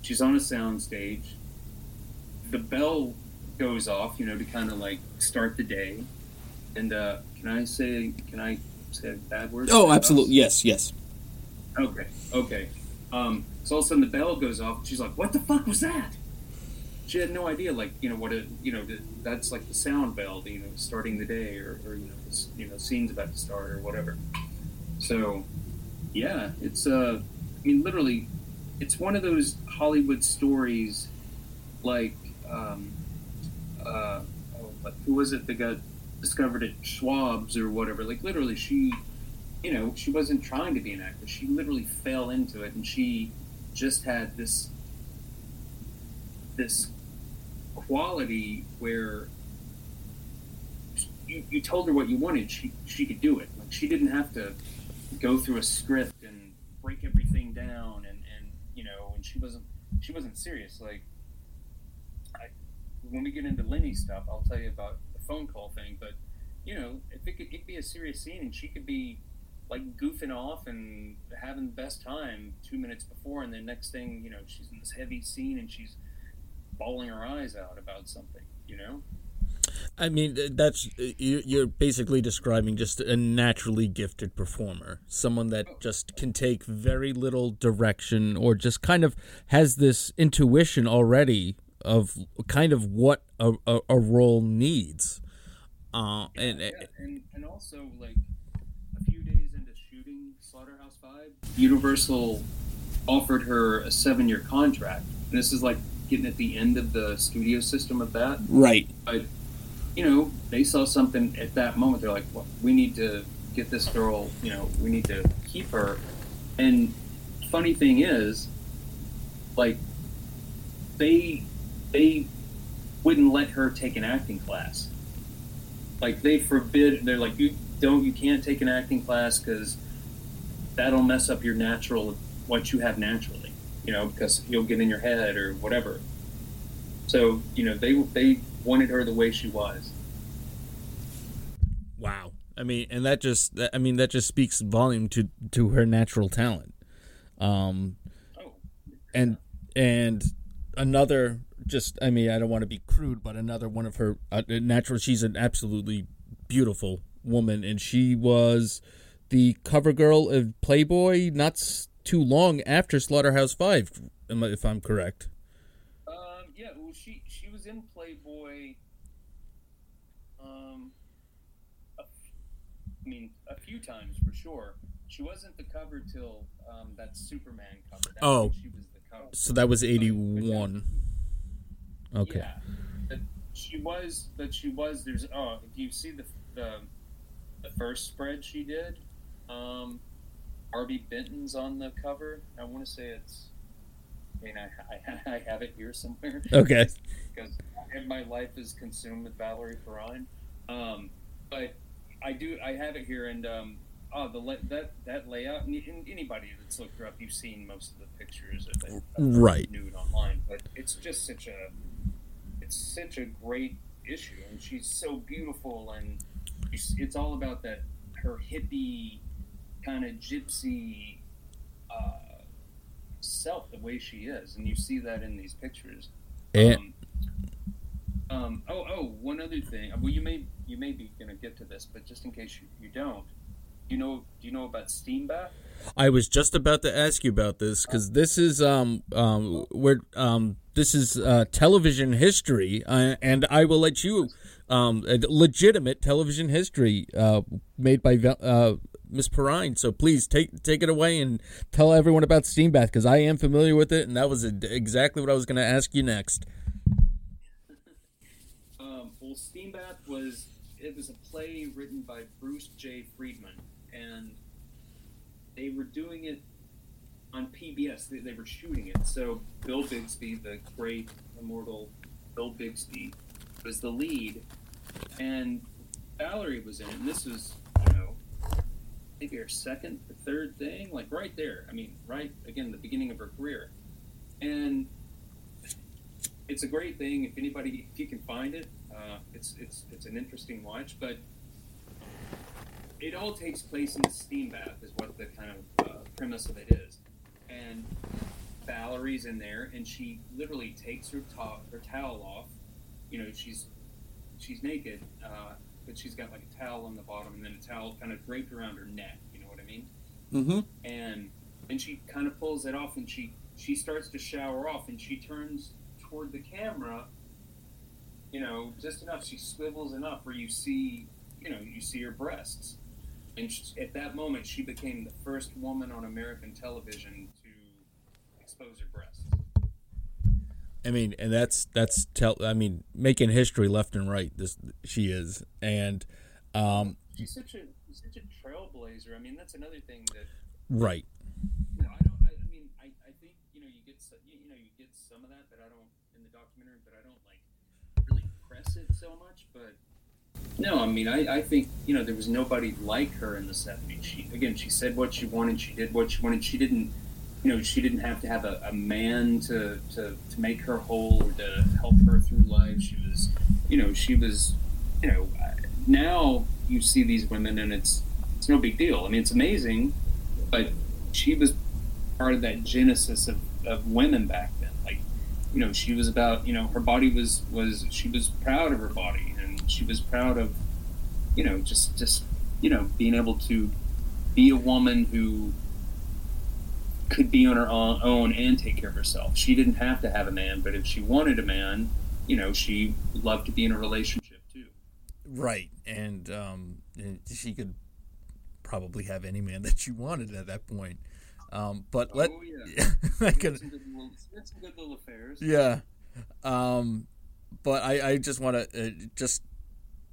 she's on a sound stage, the bell goes off, you know, to kind of like start the day, and uh, can I say, can I say bad words? Oh, absolutely, yes, yes. Okay, okay. Um, so all of a sudden the bell goes off, and she's like, what the fuck was that? She had no idea, like, you know, what a, you know, that's like the sound bell, you know, starting the day, or, or you know, this, you know, scene's about to start or whatever. So, yeah, it's, uh, I mean, literally, it's one of those Hollywood stories, like, um, uh, oh, like, who was it that got discovered at Schwab's or whatever? Like, literally, she, you know, she wasn't trying to be an actor. She literally fell into it, and she just had this, this quality where you, you told her what you wanted, she she could do it. Like, she didn't have to go through a script and break everything down, and, and you know, and she wasn't she wasn't serious. Like, I, when we get into Lenny stuff, I'll tell you about the phone call thing. But you know, if it could it'd be a serious scene, and she could be like goofing off and having the best time two minutes before, and then next thing you know, she's in this heavy scene and she's bawling her eyes out about something, you know? I mean, that's, you're basically describing just a naturally gifted performer, someone that just can take very little direction or just kind of has this intuition already of kind of what a, a, a role needs. Uh, yeah, and, yeah. and and also, like, a few days into shooting Slaughterhouse-Five, Universal offered her a seven-year contract. And this is like getting at the end of the studio system of that. Right. But, you know, they saw something at that moment. They're like, well, we need to get this girl, you know, we need to keep her. And funny thing is, like, they, they wouldn't let her take an acting class. like they forbid, they're like, you don't, you can't take an acting class because that'll mess up your natural, what you have naturally, you know, because you'll get in your head or whatever. So, you know, they they wanted her the way she was. Wow. I mean, and that just, I mean, that just speaks volume to, to her natural talent. Um, oh. And, and another just, I mean, I don't want to be crude, but another one of her uh, natural, she's an absolutely beautiful woman. And she was the cover girl of Playboy not too long after Slaughterhouse-Five, if I'm correct. Um, yeah, well, she, she was in Playboy, um... I mean, a few times for sure. She wasn't the cover till um, that Superman cover. That oh, she was the cover. So that was eighty-one. Okay. Yeah, but she was, but she was. There's oh, if you see the the, the first spread she did, um, Harvey Benton's on the cover. I want to say it's. I mean, I, I I have it here somewhere. Okay. Because my life is consumed with Valerie Perrine, um, but. I do. I have it here, and um, oh, the that that layout. And anybody that's looked her up, you've seen most of the pictures of it, right? Nude online, but it's just such a, it's such a great issue, and she's so beautiful, and it's, it's all about that her hippie kind of gypsy uh, self, the way she is, and you see that in these pictures. And- um, Um, oh, oh, one other thing. Well, you may you may be going to get to this, but just in case you, you don't, you know, do you know about Steambath? I was just about to ask you about this because this is um um where um this is uh, television history, uh, and I will let you um legitimate television history uh made by uh Miss Perrine. So please take take it away and tell everyone about Steambath because I am familiar with it, and that was exactly what I was going to ask you next. Steambath was it was a play written by Bruce J. Friedman, and they were doing it on P B S. They, they were shooting it. So Bill Bixby, the great immortal Bill Bixby, was the lead, and Valerie was in it. And this was, you know, maybe her second or third thing, like right there. I mean, right again, the beginning of her career, and it's a great thing. If anybody, if you can find it. Uh, it's it's it's an interesting watch, but it all takes place in the steam bath is what the kind of uh, premise of it is. And Valerie's in there, and she literally takes her to- her towel off. You know, she's she's naked, uh, but she's got like a towel on the bottom, and then a towel kind of draped around her neck. You know what I mean? Mm-hmm. And and she kind of pulls it off, and she she starts to shower off, and she turns toward the camera. You know, just enough. She swivels enough where you see, you know, you see her breasts. And she, at that moment, she became the first woman on American television to expose her breasts. I mean, and that's that's tell. I mean, making history left and right. This she is, and um, she's such a she's such a trailblazer. I mean, that's another thing that right. You know, I don't. I, I mean, I, I think you know you get you, you know you get some of that, but I don't in the documentary, but I don't like. It so much, but no, I mean, I, I think you know there was nobody like her in the seventies. She again, she said what she wanted, she did what she wanted. She didn't, you know, she didn't have to have a, a man to, to to make her whole or to help her through life. She was, you know, she was, you know. Now you see these women, and it's it's no big deal. I mean, it's amazing, but she was part of that genesis of, of women back then. You know, she was about, you know, her body was, was, she was proud of her body, and she was proud of, you know, just, just, you know, being able to be a woman who could be on her own and take care of herself. She didn't have to have a man, but if she wanted a man, you know, she would love to be in a relationship too. Right. And, um, and she could probably have any man that she wanted at that point. Um, but let, oh, yeah. I could, some good little, some good little affairs. Yeah. Um, but I, I just want to uh, just,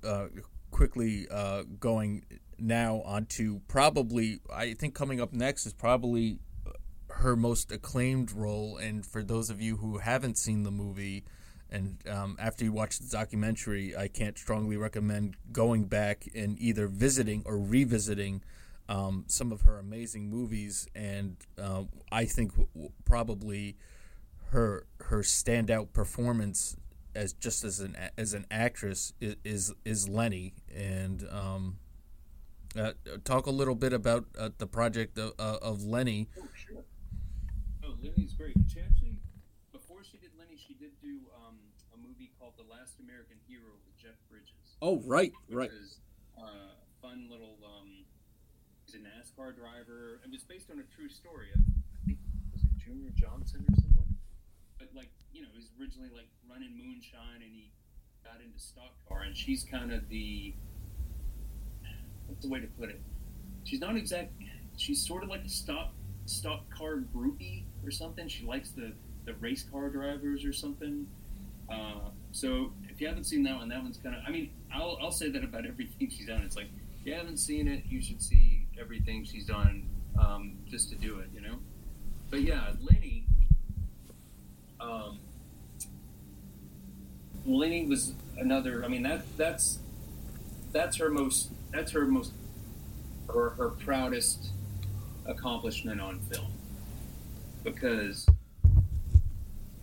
uh, quickly, uh, going now onto probably, I think coming up next is probably her most acclaimed role. And for those of you who haven't seen the movie And um, after you watch the documentary, I can't strongly recommend going back and either visiting or revisiting um, some of her amazing movies. And uh, I think w- probably her her standout performance as just as an as an actress is is, is Lenny. And um, uh, talk a little bit about uh, the project of, uh, of Lenny. Oh, sure. Oh, Lenny's great. Did she actually, before she did Lenny, she did do um, a movie called The Last American Hero with Jeff Bridges. Oh, right, which right. Which is a uh, fun little, um, he's a NASCAR driver. It was based on a true story of, I think, was it Junior Johnson or someone? But, like, you know, he was originally, like, running moonshine, and he got into stock car, and she's kind of the, what's the way to put it? She's not exactly, she's sort of like a stock stock car groupie or something. She likes the, the race car drivers or something. Uh, so if you haven't seen that one, that one's kind of, I mean, I'll I'll say that about everything she's done. It's like, if you haven't seen it, you should see everything she's done um, just to do it, you know? But yeah, Lenny, um, Lenny was another, I mean, that that's, that's her most, that's her most, or her proudest accomplishment on film, because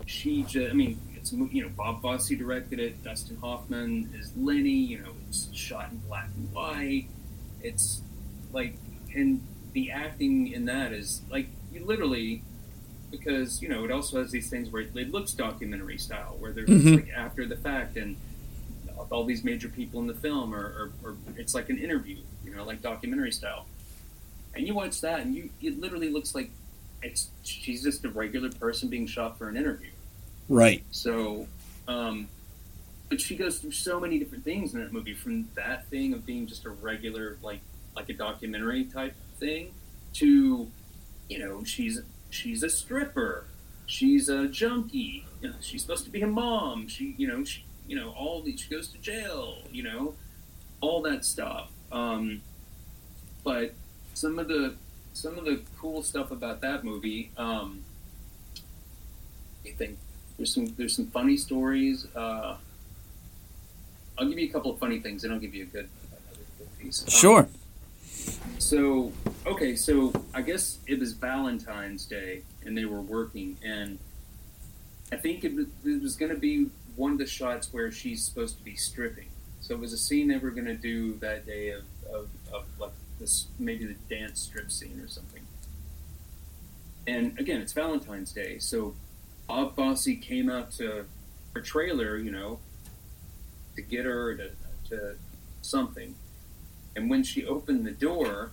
she just, I mean, it's, you know, Bob Fosse directed it, Dustin Hoffman is Lenny, you know, it's shot in black and white, it's like, and the acting in that is, like, you literally, because, you know, it also has these things where it, it looks documentary style, where there's mm-hmm. like after the fact, and all these major people in the film, or, or, or it's like an interview, you know, like documentary style. And you watch that, and you it literally looks like it's, she's just a regular person being shot for an interview. Right. So, um, but she goes through so many different things in that movie, from that thing of being just a regular, like like a documentary type thing, to, you know, she's she's a stripper, she's a junkie, you know, she's supposed to be a mom, she, you know, she, you know, all these, she goes to jail, you know, all that stuff. Um, but Some of the some of the cool stuff about that movie, um, I think there's some there's some funny stories. Uh, I'll give you a couple of funny things, and I'll give you a good, another good piece. Sure. Um, so okay, so I guess it was Valentine's Day, and they were working, and I think it was, it was going to be one of the shots where she's supposed to be stripping. So it was a scene they were going to do that day of of, of like. This, maybe the dance strip scene or something. And again, it's Valentine's Day, so Bob Fosse came out to her trailer, you know, to get her to, to something. And when she opened the door,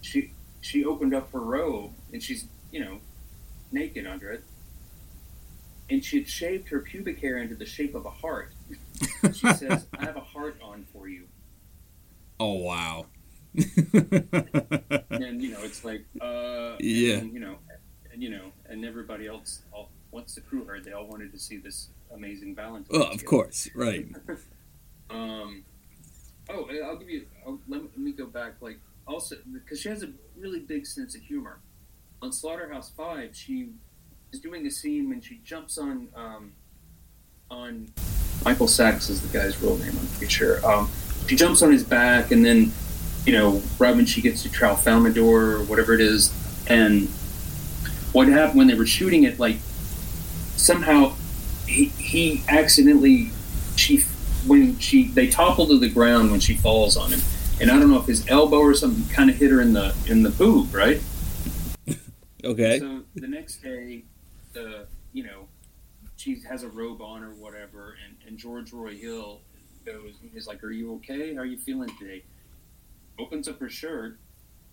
she she opened up her robe, and she's, you know, naked under it. And she had shaved her pubic hair into the shape of a heart. She says, "I have a heart on for you." Oh, wow. And, you know, it's like, uh, yeah. And, you know, and, you know, and everybody else, all, once the crew heard, they all wanted to see this amazing Valentine's Well, of kid. course, right. um, oh, I'll give you, I'll, let, me, let me go back, like, also, because she has a really big sense of humor. On Slaughterhouse-Five, she is doing a scene when she jumps on, um, on, Michael Sachs is the guy's real name, I'm pretty sure, um, she jumps on his back, and then, you know, right when she gets to Tralfalmador or whatever it is, and what happened when they were shooting it, like, somehow he, he accidentally, she, when she, they topple to the ground when she falls on him, and I don't know if his elbow or something kind of hit her in the, in the boob, right? Okay. So the next day, the, you know, she has a robe on or whatever, and, and George Roy Hill goes, and he's like, "Are you okay? How are you feeling today?" Opens up her shirt,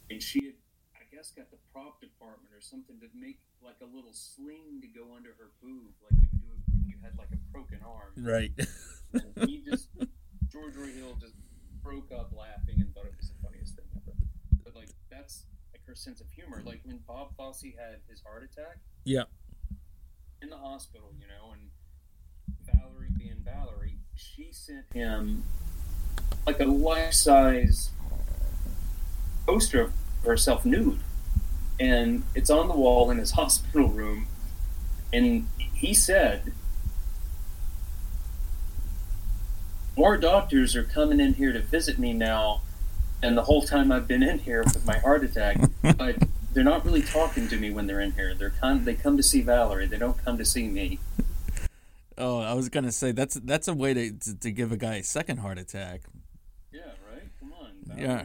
and she had, I guess, got the prop department or something to make like a little sling to go under her boob, like you would do if you had like a broken arm. Right. And he just, George Roy Hill just broke up laughing and thought it was the funniest thing ever. But like, that's like her sense of humor. Like when Bob Fosse had his heart attack. Yeah. In the hospital, you know, and Valerie being Valerie, she sent him like a life-size poster of herself nude, and it's on the wall in his hospital room, and he said, more doctors are coming in here to visit me now, and the whole time I've been in here with my heart attack, but they're not really talking to me when they're in here. They're con- they come to see Valerie. They don't come to see me. Oh, I was gonna say that's that's a way to to, to give a guy a second heart attack. Yeah, right. Come on. Valerie, yeah.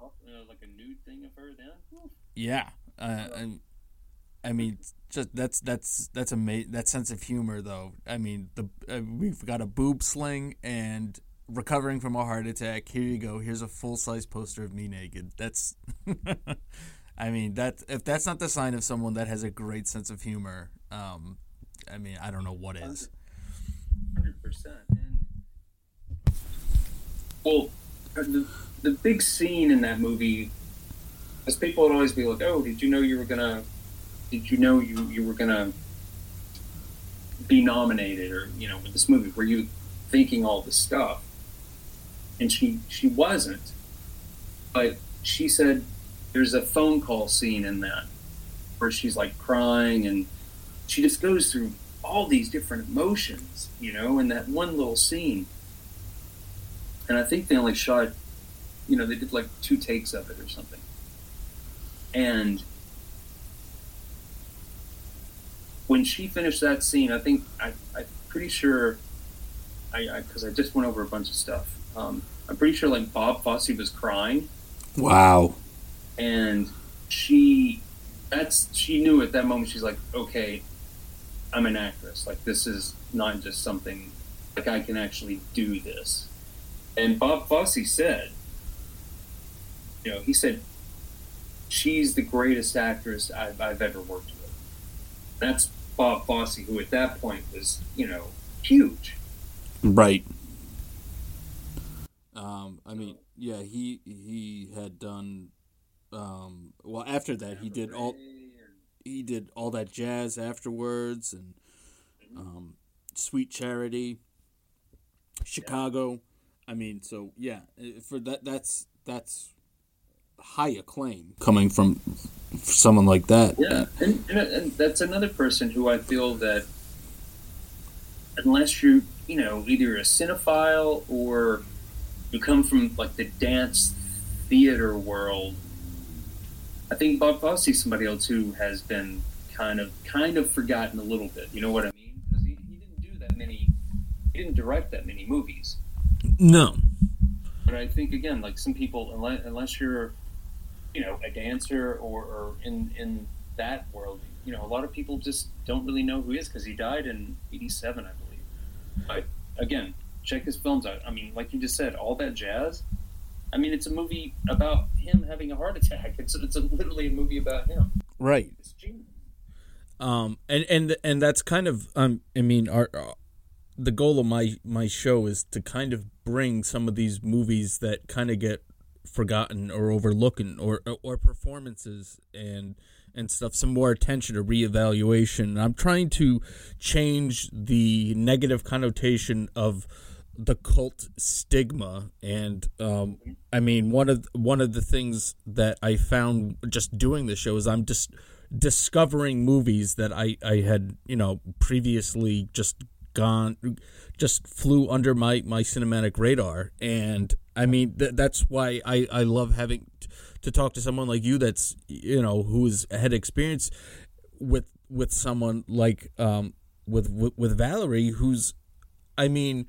Uh, like a nude thing of her then. Yeah, uh, and I mean, just that's that's that's amazing. That sense of humor, though. I mean, the uh, we've got a boob sling and recovering from a heart attack. Here you go. Here's a full size poster of me naked. That's. I mean, that if that's not the sign of someone that has a great sense of humor, um, I mean, I don't know what is. one hundred percent. And, well, the, the big scene in that movie, as people would always be like, oh, did you know you were going to, did you know you, you were going to be nominated or, you know, with this movie? Were you thinking all this stuff? And she, she wasn't. But she said there's a phone call scene in that where she's like crying and she just goes through all these different emotions, you know, in that one little scene. And I think they only shot, you know, they did like two takes of it or something. And when she finished that scene, I think, I, I'm pretty sure, I because I, I just went over a bunch of stuff. Um, I'm pretty sure like Bob Fosse was crying. Wow. And she, that's, she knew at that moment, she's like, okay, I'm an actress. Like, this is not just something, like, I can actually do this. And Bob Fosse said, you know, he said, she's the greatest actress I've, I've ever worked with. That's Bob Fosse, who at that point was, you know, huge. Right. Um, I mean, yeah, he, he had done, um, well, after that, he did all... He did all that jazz afterwards, and um, Sweet Charity, Chicago. Yeah. I mean, so yeah, for that, that's that's high acclaim coming from someone like that. Yeah, and, and, and that's another person who I feel that unless you you know either a cinephile or you come from like the dance theater world. I think Bob Fosse is somebody else who has been kind of kind of forgotten a little bit. You know what I mean? Because he, he didn't do that many, he didn't direct that many movies. No. But I think, again, like some people, unless, unless you're, you know, a dancer or, or in, in that world, you know, a lot of people just don't really know who he is because he died in eighty-seven, I believe. But again, check his films out. I mean, like you just said, all that jazz. I mean, it's a movie about him having a heart attack. It's it's a, literally a movie about him. Right. It's genius. Um, and, and and that's kind of, um, I mean, our, our, the goal of my, my show is to kind of bring some of these movies that kind of get forgotten or overlooked or, or or performances and and stuff, some more attention to reevaluation. And I'm trying to change the negative connotation of the cult stigma, and um, I mean one of one of the things that I found just doing this show is I'm just discovering movies that I, I had you know previously just gone just flew under my, my cinematic radar, and I mean th- that's why I, I love having t- to talk to someone like you that's you know who's had experience with with someone like um with with, with Valerie, who's I mean.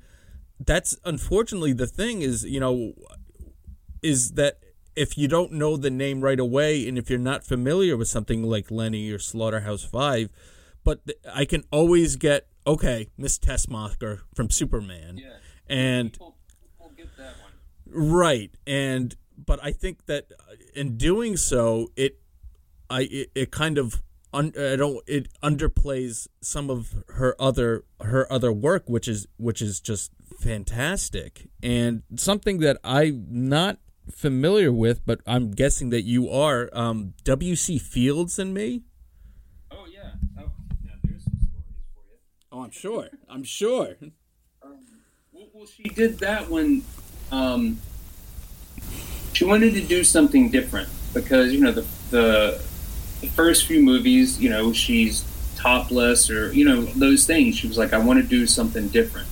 That's unfortunately the thing is, you know, is that if you don't know the name right away and if you're not familiar with something like Lenny or Slaughterhouse-Five, but th- I can always get, okay, Miss Tessmacher from Superman. Yeah. And people, people get that one. Right. And, but I think that in doing so, it, I, it, it kind of, Un, I don't. It underplays some of her other her other work, which is which is just fantastic and something that I'm not familiar with, but I'm guessing that you are. Um, W C Fields and Me. Oh yeah. Oh, now there's some stories for you. Oh, I'm sure. I'm sure. Um, well, well, she did that when um, she wanted to do something different because you know the the. The first few movies, you know, she's topless or, you know, those things. She was like, I want to do something different.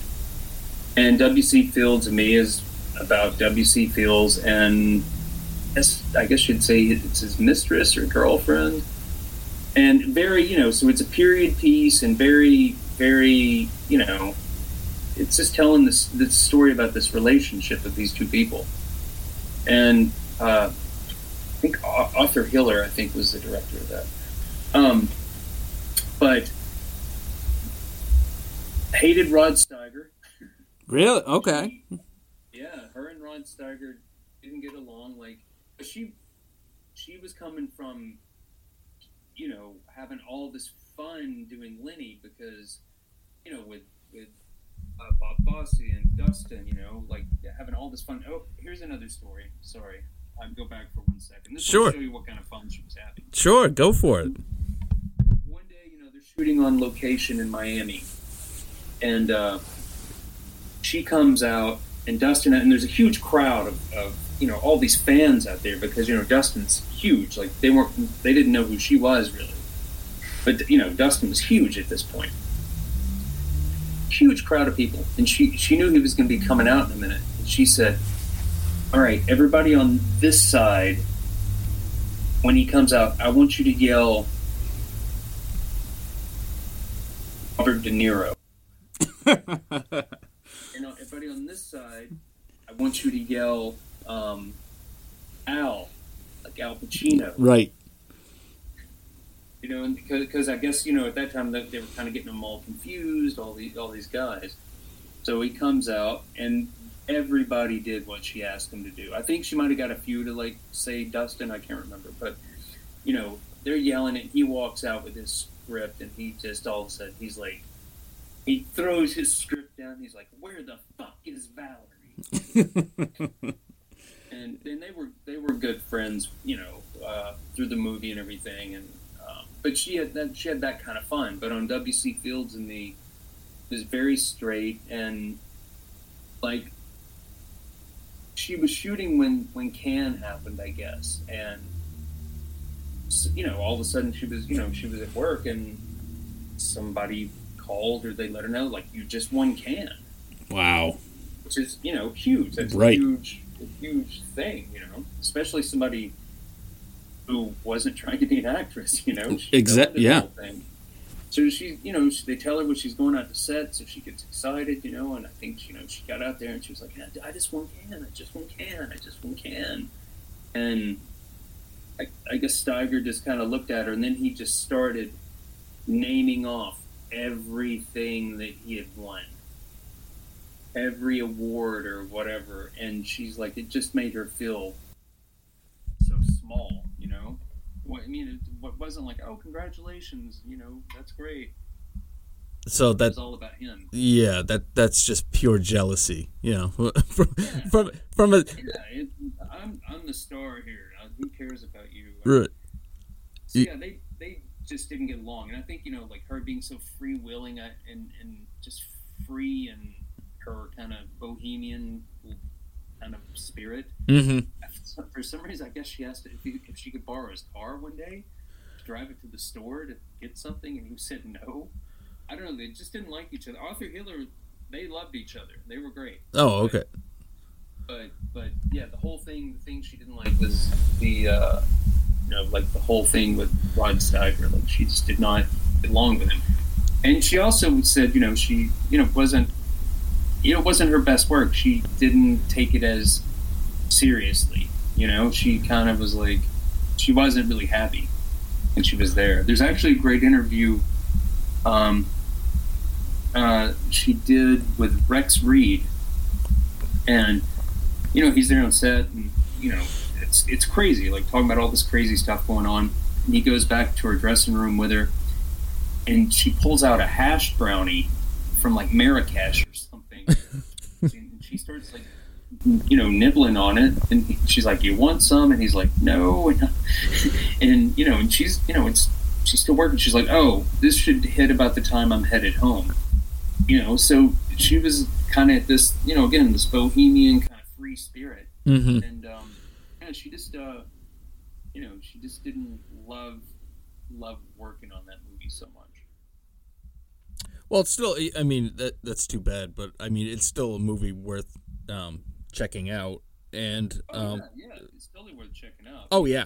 And W C. Fields and Me is about W C. Fields and I guess you'd say it's his mistress or girlfriend. And very, you know, so it's a period piece and very, very, you know, it's just telling this, this story about this relationship of these two people. And uh, I think Arthur Hiller, I think, was the director of that. Um, but hated Rod Steiger. Really? Okay. She, yeah, her and Rod Steiger didn't get along. Like, she, she was coming from, you know, having all this fun doing Lenny because, you know, with with uh, Bob Fosse and Dustin, you know, like having all this fun. Oh, here's another story. Sorry, I'll go back for one second. This sure. will show you what kind of fun she was having. Sure, go for it. One day, you know, they're shooting on location in Miami, and uh, she comes out, and Dustin, and there's a huge crowd of, of you know, all these fans out there because, you know, Dustin's huge. Like, they weren't, they didn't know who she was, really. But, you know, Dustin was huge at this point. Huge crowd of people. And she, she knew he was going to be coming out in a minute. And she said, all right, everybody on this side, when he comes out, I want you to yell Robert De Niro. And everybody on this side, I want you to yell Um, Al, like Al Pacino, right? You know, and because, because I guess you know at that time they, they were kind of getting them all confused, all these all these guys. So he comes out, and everybody did what she asked them to do. I think she might have got a few to like say Dustin, I can't remember, but you know they're yelling, and he walks out with his script, and he just all of a sudden he's like, he throws his script down, and he's like, where the fuck is Valerie? And then they were they were good friends, you know, uh, through the movie and everything. And um, but she had that she had that kind of fun. But on W C. Fields and Me, it was very straight and like she was shooting when when Cannes happened, I guess. And you know, all of a sudden she was you know she was at work and somebody called or they let her know like you just won Cannes. Wow, which is you know huge. That's right. huge. A huge thing, you know, especially somebody who wasn't trying to be an actress, you know. Exactly. Yeah. Thing. So she, you know, she, they tell her when she's going out to set, so she gets excited, you know. And I think, you know, she got out there and she was like, I, "I just want Cannes, I just want Cannes, I just want Cannes." And I, I guess Steiger just kind of looked at her, and then he just started naming off everything that he had won. Every award or whatever, and she's like, it just made her feel so small, you know. I mean, it wasn't like, oh, congratulations, you know, that's great. So that's all about him. Yeah, that that's just pure jealousy, you know. from, yeah. from from a. Yeah, it, I'm I'm the star here. Who cares about you? Right. So, yeah, they they just didn't get along, and I think you know, like her being so freewheeling and and just free and. Her kind of bohemian kind of spirit. Mm-hmm. For some reason, I guess she asked if, he, if she could borrow his car one day, to drive it to the store to get something, and he said no. I don't know. They just didn't like each other. Arthur Hiller, they loved each other. They were great. Oh, okay. But but yeah, the whole thing. The thing she didn't like was the uh, you know like the whole thing with Rod Steiger. Like she just did not get along with him. And she also said, you know, she you know wasn't. You know, it wasn't her best work. She didn't take it as seriously. You know, she kind of was like, she wasn't really happy when she was there. There's actually a great interview um, uh, she did with Rex Reed. And, you know, he's there on set and, you know, it's it's crazy. Like, talking about all this crazy stuff going on. And he goes back to her dressing room with her and she pulls out a hash brownie from, like, Marrakesh or something. And she starts like, you know, nibbling on it, and he, she's like, "You want some?" And he's like, "No." And, and you know, and she's, you know, it's she's still working. She's like, "Oh, this should hit about the time I'm headed home." You know, so she was kind of this, you know, again, this bohemian kind of free spirit, mm-hmm. and um, yeah, she just, uh, you know, she just didn't love love working on that movie so much. Well, it's still, I mean, that that's too bad, but I mean, it's still a movie worth um, checking out. And oh, um, yeah, yeah, it's totally worth checking out. Oh yeah.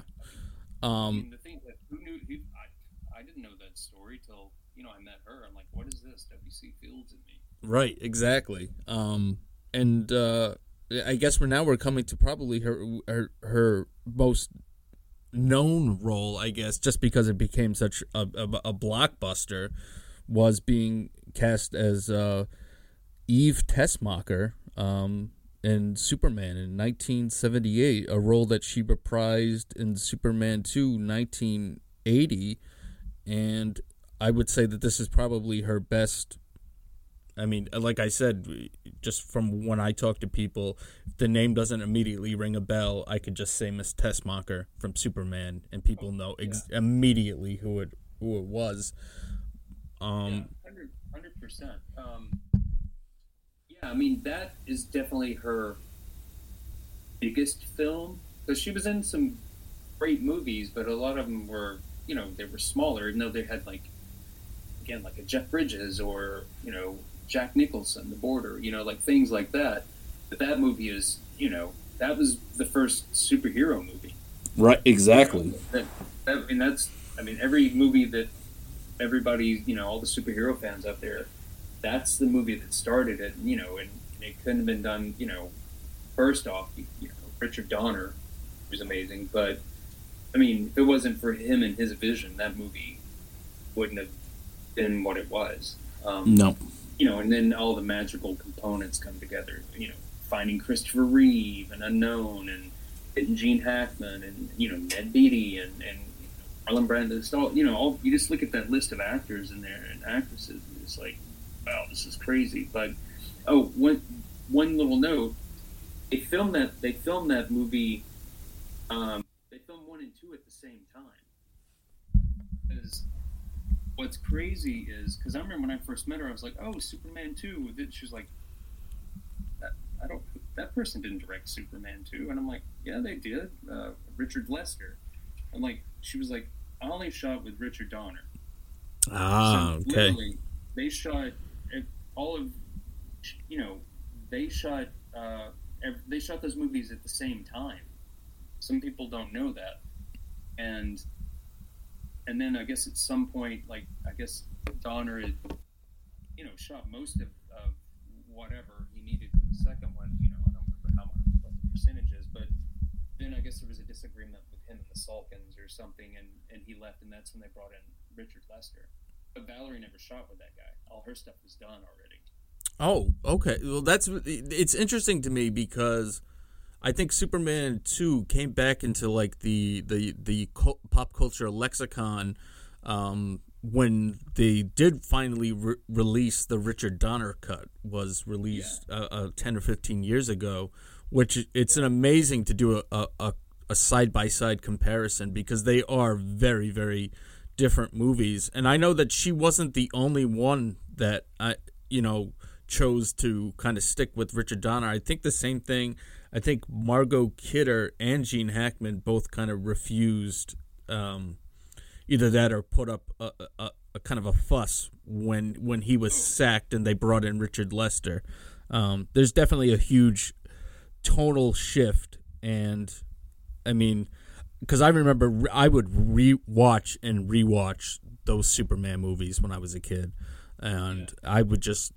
Um, I mean, the thing that who knew? Who, I I didn't know that story till you know I met her. I'm like, what is this? W C. Fields and Me. Right, exactly. Um, and uh, I guess we're now we're coming to probably her her her most known role, I guess, just because it became such a a, a blockbuster, was being cast as uh, Eve Tessmacher. Um, in Superman in nineteen seventy-eight, a role that she reprised in Superman two, nineteen eighty, and I would say that this is probably her best. I mean, like I said, just from when I talk to people, if the name doesn't immediately ring a bell, I could just say Miss Tessmacher from Superman, and people know ex- yeah. immediately who it who it was. Um, yeah, one hundred percent. Um... I mean, that is definitely her biggest film, because she was in some great movies, but a lot of them were, you know, they were smaller, even though they had, like, again, like a Jeff Bridges or, you know, Jack Nicholson, The Border, you know, like things like that. But that movie is, you know, that was the first superhero movie. Right, exactly. That, that, I mean, that's, I mean, every movie that everybody, you know, all the superhero fans out there, that's the movie that started it, you know, and, and it couldn't have been done, you know, first off, you know, Richard Donner was amazing, but, I mean, if it wasn't for him and his vision, that movie wouldn't have been what it was. Um, no. You know, and then all the magical components come together, you know, finding Christopher Reeve and Unknown and, and Gene Hackman and, you know, Ned Beatty and, and you know, Marlon Brando, you know, all, you just look at that list of actors in there and actresses, and it's like, wow, this is crazy. But oh, one one little note: they filmed that they filmed that movie. Um, they filmed one and two at the same time. What's crazy is because I remember when I first met her, I was like, "Oh, Superman two." She was like, that, "I don't. That person didn't direct Superman two." And I'm like, "Yeah, they did. Uh, Richard Lester." I'm like, she was like, "I only shot with Richard Donner." Ah, so okay. They shot. All of, you know, they shot uh, they shot those movies at the same time. Some people don't know that, and and then I guess at some point, like I guess Donner had, you know, shot most of, of whatever he needed for the second one. You know, I don't remember how much what the percentage is, but then I guess there was a disagreement with him and the Salkins or something, and, and he left, and that's when they brought in Richard Lester. But Valerie never shot with that guy. All her stuff was done already. Oh, okay. Well, that's it's interesting to me because I think Superman two came back into like the the the pop culture lexicon um, when they did finally re- release the Richard Donner cut. Was released yeah. uh, uh, ten or fifteen years ago, which it's an amazing to do a a, a side by side comparison because they are very very. different movies, and I know that she wasn't the only one that I, you know, chose to kind of stick with Richard Donner. I think the same thing. I think Margot Kidder and Gene Hackman both kind of refused, um, either that or put up a, a, a kind of a fuss when when he was sacked and they brought in Richard Lester. Um, there's definitely a huge tonal shift, and I mean. Because I remember I would re-watch and re-watch those Superman movies when I was a kid. And yeah. I would just,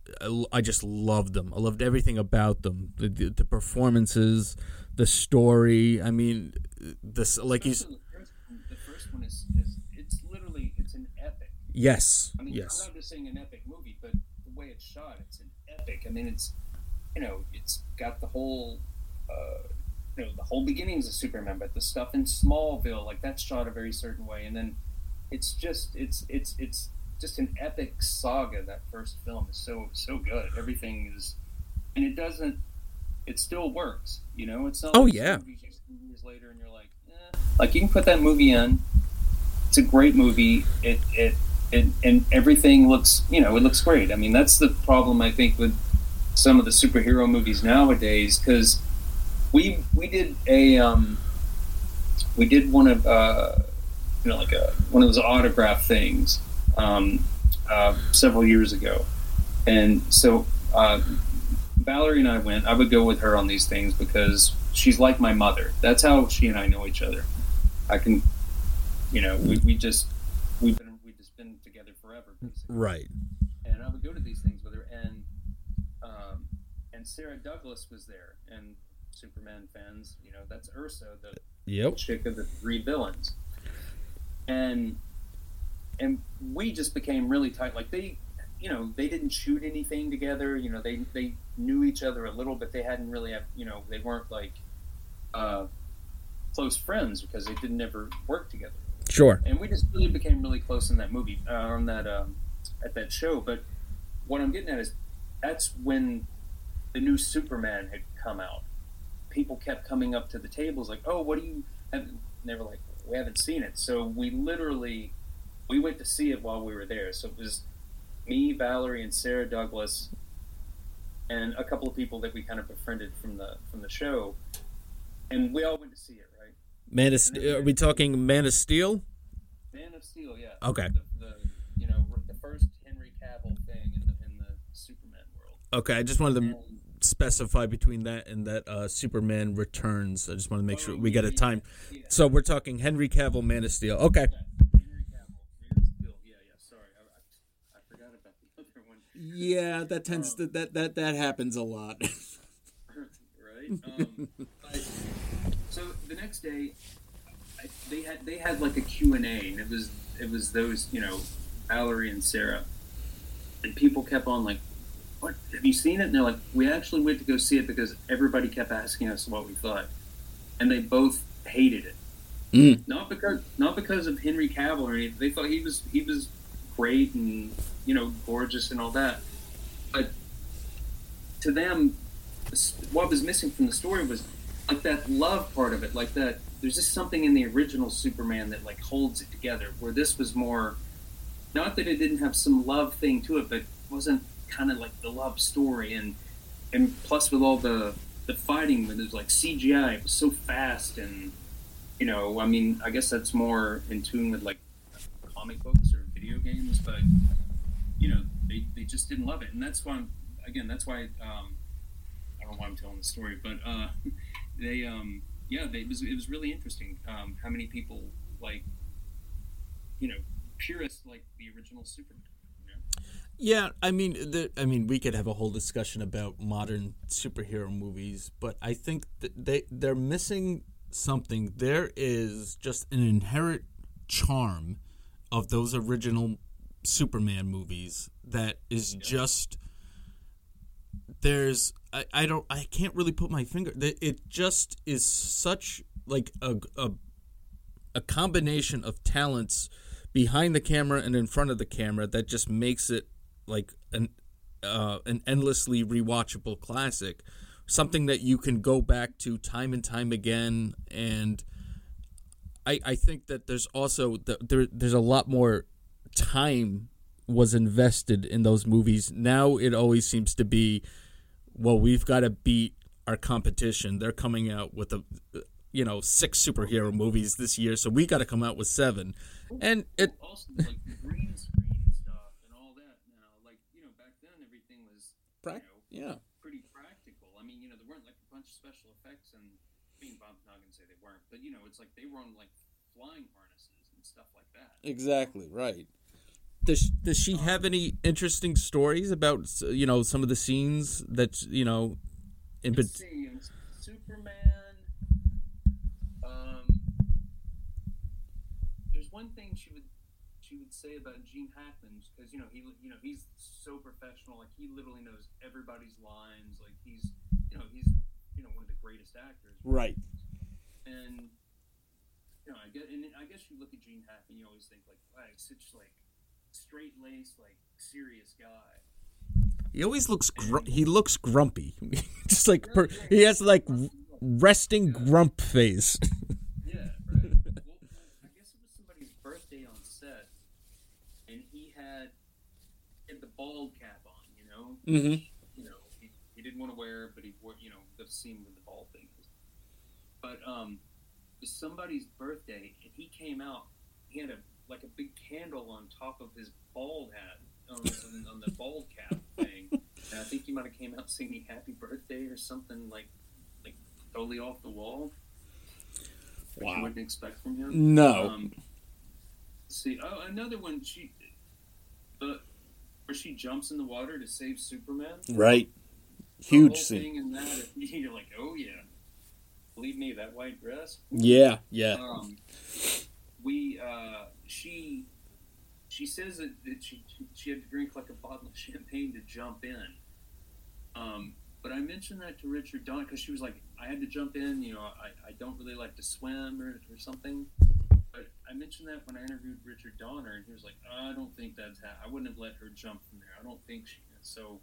I just loved them. I loved everything about them. The, the, the performances, the story. I mean, this, like he's... The first, the first one is, is, it's literally, it's an epic. Yes, I mean, yes. I'm not just saying an epic movie, but the way it's shot, it's an epic. I mean, it's, you know, it's got the whole... Uh, You know, the whole beginnings of Superman, but the stuff in Smallville, like that's shot a very certain way, and then it's just it's it's it's just an epic saga. That first film is so so good. Everything is, and it doesn't. It still works, you know. It's not. Oh like yeah. Years later, and you're like, eh. Like you can put that movie in. It's a great movie. It it and and everything looks, you know, it looks great. I mean, that's the problem I think with some of the superhero movies nowadays because. We we did a um, we did one of uh, you know like a one of those autograph things um, uh, several years ago, And so uh, Valerie and I went. I would go with her on these things because she's like my mother. That's how she and I know each other. I can, you know, we, we just we've been we just been together forever, basically. Right. And I would go to these things with her, and um, and Sarah Douglas was there, and Superman fans, you know, that's Ursa, the yep. chick of the three villains, and and we just became really tight. Like they, you know, they didn't shoot anything together. You know, they they knew each other a little, but they hadn't really, have, you know, they weren't like. Uh, close friends because they didn't ever work together. Sure. And we just really became really close in that movie, uh, on that um, at that show. But what I'm getting at is that's when the new Superman had come out. People kept coming up to the tables like, "Oh, what do you have?" And they were like, "We haven't seen it." So we literally we went to see it while we were there. So it was me, Valerie, and Sarah Douglas, and a couple of people that we kind of befriended from the from the show, and we all went to see it. Man of St- are we talking Man of Steel? Man of Steel, yeah. Okay. The, the you know the first Henry Cavill thing in the, in the Superman world. Okay, I just wanted to and, specify between that and that uh, Superman Returns. I just want to make oh, sure we yeah, get a time. Yeah. So we're talking Henry Cavill, Man of Steel. Okay. okay. Henry Cavill, Man of Steel. Yeah, yeah. Sorry, I, I forgot about the other one. Yeah, that tends um, to, that that that happens a lot. Right. Um, I, So the next day, I, they had they had like a Q and A, and it was it was those you know Valerie and Sarah, and people kept on like, "What, have you seen it?" And they're like, "We actually went to go see it because everybody kept asking us what we thought," and they both hated it. Mm. Not because not because of Henry Cavill or anything. They thought he was he was great and you know gorgeous and all that, but to them, what was missing from the story was. Like that love part of it, like that. There's just something in the original Superman that like holds it together. Where this was more, not that it didn't have some love thing to it, but it wasn't kind of like the love story. And and plus with all the the fighting, with it was like C G I. It was so fast, and you know, I mean, I guess that's more in tune with like comic books or video games. But you know, they they just didn't love it, and that's why. I'm, again, that's why um, I don't know why I'm telling the story, but. Uh, They, um, yeah, they, it was it was really interesting um, how many people like, you know, purists like the original Superman. You know? Yeah, I mean, the, I mean, we could have a whole discussion about modern superhero movies, but I think that they they're missing something. There is just an inherent charm of those original Superman movies that is yeah. just there's. I, I don't I can't really put my finger. It just is such like a, a a combination of talents behind the camera and in front of the camera that just makes it like an uh, an endlessly rewatchable classic, something that you can go back to time and time again. And I I think that there's also the, there there's a lot more time was invested in those movies. Now it always seems to be. Well, we've got to beat our competition. They're coming out with a, you know, six superhero movies this year, so we got to come out with seven. And it also like the green screen stuff and all that. Now, like you know, back then everything was pra- you know, yeah pretty practical. I mean, you know, there weren't like a bunch of special effects, and I mean, Bob's not gonna say they weren't, but you know, it's like they were on like flying harnesses and stuff like that. Exactly right. Does, does she have any interesting stories about, you know, some of the scenes that, you know, in bet- see, Superman, um, there's one thing she would, she would say about Gene Hackman, because, you know, he, you know, he's so professional, like, he literally knows everybody's lines, like, he's, you know, he's, you know, one of the greatest actors. Right. And, you know, I guess, and I guess you look at Gene Hackman, you always think, like, wow, it's such, like, straight-laced, like, serious guy. He always looks gr- he looks grumpy. Just like per- he has like resting grump face. Yeah, right. Well, I guess it was somebody's birthday on set, and he had, he had the bald cap on, you know? Mm-hmm. Which, you know, he, he didn't want to wear it, but he wore, you know, the scene with the bald thing. But um, it was somebody's birthday, and he came out, he had a like a big candle on top of his bald hat, on, on the bald cap thing, And I think he might have came out singing "Happy Birthday" or something like, like totally off the wall. Which wow. you wouldn't expect from him. No. Um, see, oh, another one. She, the, where she jumps in the water to save Superman. Right. Huge scene. The whole thing in that, you're like, oh yeah. Believe me, that white dress. Yeah, yeah. Um, we, uh, she, she says that, that she she had to drink like a bottle of champagne to jump in. Um, but I mentioned that to Richard Donner because she was like, I had to jump in. You know, I, I don't really like to swim or, or something. But I mentioned that when I interviewed Richard Donner, and he was like, I don't think that's how. I wouldn't have let her jump from there. I don't think she is. So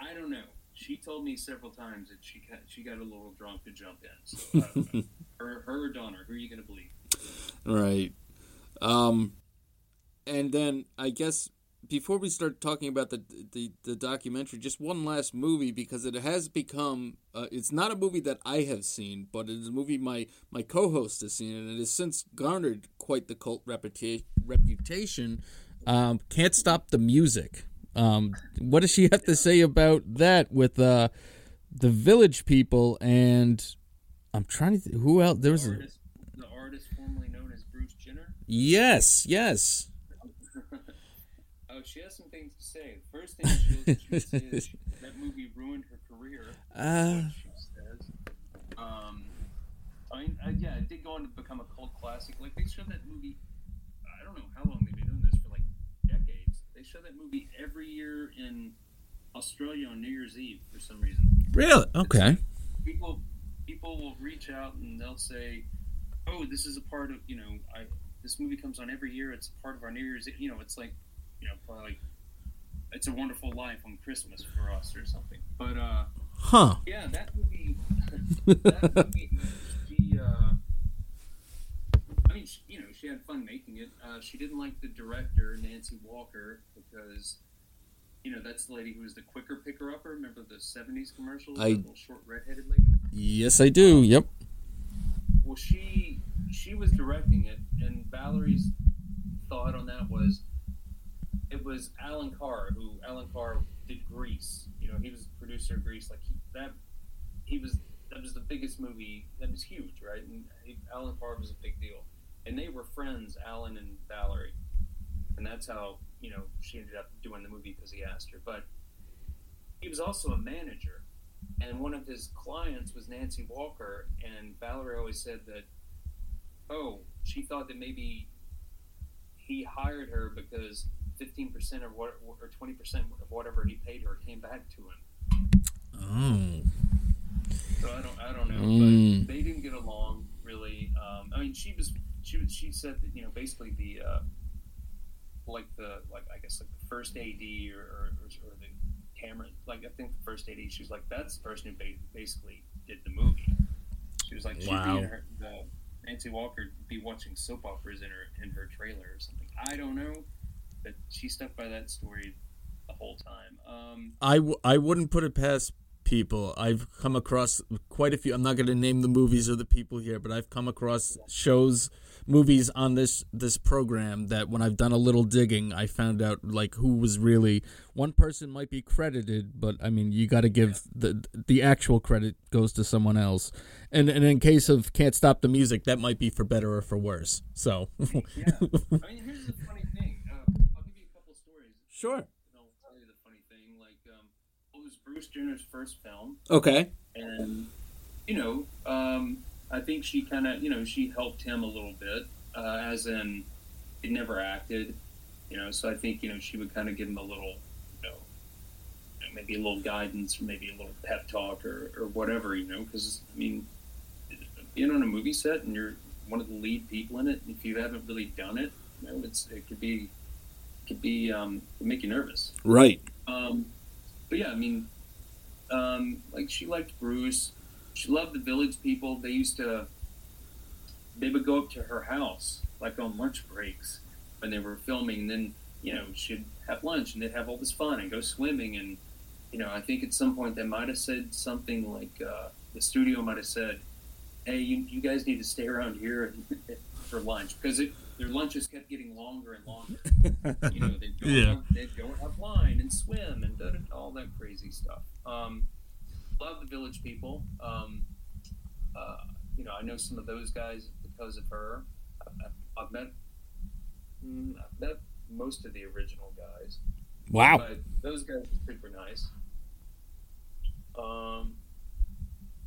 I don't know. She told me several times that she got, she got a little drunk to jump in. So, I don't know. her, her or Donner, who are you going to believe? Right. Um, and then I guess before we start talking about the, the, the documentary, just one last movie, because it has become, uh, it's not a movie that I have seen, but it is a movie my, my co-host has seen, and it has since garnered quite the cult reputa- reputation. Um, Can't Stop the Music. Um, what does she have to say about that with uh, the Village People? And I'm trying to th- who else? There was the artist, a... the artist formerly known as Bruce Jenner. Yes, yes. Oh, she has some things to say. First thing she, she would say is she, that movie ruined her career. Uh, what she says. Um, I mean, I, yeah, it did go on to become a cult classic. Like they showed that movie. I don't know how long they've been doing this for, like decades. They show that movie every year in Australia on New Year's Eve for some reason. Really? Okay. It's, people people will reach out and they'll say, oh, this is a part of, you know, I this movie comes on every year. It's part of our New Year's Eve. You know, it's like, you know, probably like It's a Wonderful Life on Christmas for us or something. But, uh, huh. yeah, that movie, that movie, she, uh, I mean, she, you know, she had fun making it. Uh, she didn't like the director, Nancy Walker, because, you know, that's the lady who was the quicker picker-upper. Remember the seventies commercials? I... That little short, red-headed lady? Yes, I do. Um, yep. Well, she she was directing it, and Valerie's thought on that was it was Alan Carr, who Alan Carr did Grease. You know, he was the producer of Grease. Like, he, that, he was, that was the biggest movie. That was huge, right? And he, Alan Carr was a big deal. And they were friends, Alan and Valerie. And that's how, you know, she ended up doing the movie because he asked her. But he was also a manager. And one of his clients was Nancy Walker. And Valerie always said that, oh, she thought that maybe he hired her because fifteen percent or what, or twenty percent of whatever he paid her came back to him. Oh. So I don't, I don't know. Mm. But they didn't get along, really. Um, I mean, she was... She she said that, you know, basically the uh, like the like I guess like the first A D or, or, or the camera, like I think the first A D, she was like, that's the person who ba- basically did the movie. She was like, she'd wow. be in her, the, Nancy Walker be watching soap operas in her in her trailer or something. I don't know, but she stuck by that story the whole time. Um, I w- I wouldn't put it past people. I've come across quite a few. I'm not going to name the movies or the people here, but I've come across shows. Movies on this this program that when I've done a little digging, I found out like who was really one person might be credited, but I mean you got to give yeah. the the actual credit goes to someone else. And and in case of Can't Stop the Music, that might be for better or for worse. So yeah, I mean here's the funny thing. Uh, I'll give you a couple stories. Sure. I'll tell you the funny thing. Like um, it was Bruce Jenner's first film. Okay. And you know. Um, I think she kind of, you know, she helped him a little bit, uh, as in, he never acted, you know, so I think, you know, she would kind of give him a little, you know, you know, maybe a little guidance, or maybe a little pep talk or, or whatever, you know, because, I mean, being on a movie set and you're one of the lead people in it, if you haven't really done it, you know, it's, it could be, it could be, um, it could make you nervous. Right. Um, but yeah, I mean, um, like she liked Bruce. She loved the Village People. They used to, they would go up to her house, like on lunch breaks when they were filming. And then, you know, she'd have lunch and they'd have all this fun and go swimming. And, you know, I think at some point they might have said something like, uh, the studio might have said, hey, you, you guys need to stay around here for lunch. Because it, their lunches kept getting longer and longer. You know, they'd go, yeah. up, they'd go up line and swim and da, da, da, all that crazy stuff. Um, love the Village People. Um, uh, you know, I know some of those guys because of her. I've, I've met, I've met most of the original guys. Wow. But those guys are super nice. Um,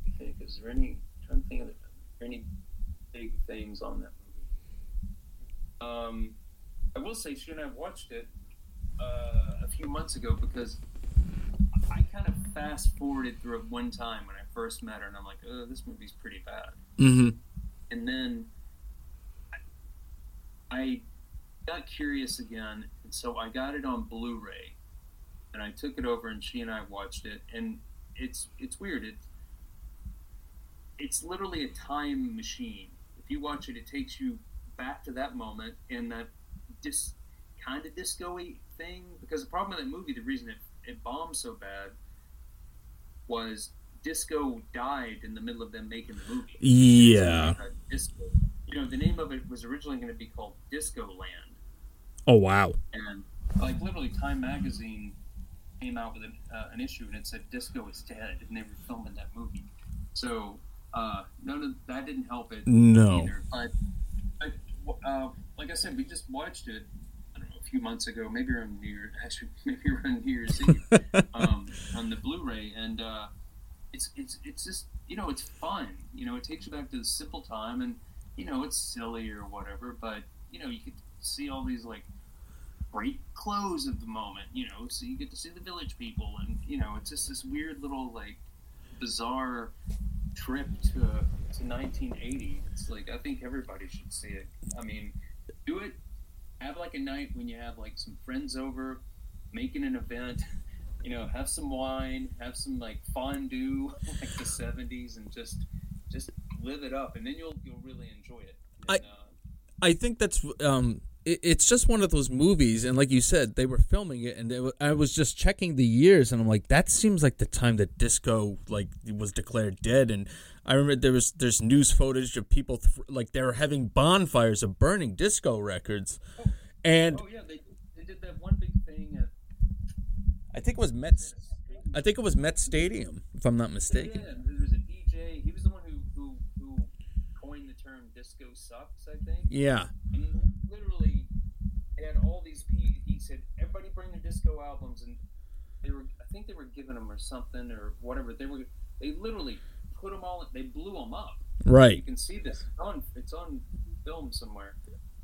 I think, is there any, I'm trying to think of it, are there any big things on that movie? Um, I will say, she and I watched it uh, a few months ago because I kind of fast forwarded through it one time when I first met her, and I'm like, oh, this movie's pretty bad. Mm-hmm. And then I, I got curious again, and so I got it on Blu-ray, and I took it over, and she and I watched it, and it's it's weird. It, it's literally a time machine. If you watch it, it takes you back to that moment, and that dis, kind of disco-y thing, because the problem with that movie, the reason it, it bombed so bad was disco died in the middle of them making the movie. Yeah. So disco, you know, the name of it was originally going to be called Disco Land. Oh, wow. And, like, literally, Time Magazine came out with an, uh, an issue, and it said disco is dead, and they were filming that movie. So, uh, none of that didn't help it. No. Either. But, but uh, like I said, we just watched it, I don't know, a few months ago, maybe around New Year's, actually, maybe around New Year's Eve, um, on the Blu-ray, and uh, it's it's it's just, you know, it's fun. You know, it takes you back to the simple time, and, you know, it's silly or whatever, but, you know, you could see all these, like, great clothes of the moment, you know, so you get to see the Village People, and, you know, it's just this weird little, like, bizarre trip to to nineteen eighty. It's like, I think everybody should see it. I mean, do it. Have like a night when you have like some friends over, making an event, you know, have some wine, have some like fondue, like the seventies, and just just live it up, and then you'll you'll really enjoy it. And, I uh, I think that's um it, it's just one of those movies, and like you said, they were filming it, and they were, I was just checking the years, and I'm like, that seems like the time that disco like was declared dead, and I remember there was there's news footage of people th- like they were having bonfires of burning disco records, oh. and oh yeah, they they did that one big thing. At, I think it was Met. I think it was Met Stadium, if I'm not mistaken. Yeah, there was a D J. He was the one who who, who coined the term "disco sucks." I think. Yeah. And literally, they had all these. He, he said, "Everybody bring their disco albums," and they were. I think they were giving them or something or whatever. They were. They literally. Put them all. They blew them up. Right. You can see this. It's on, it's on film somewhere.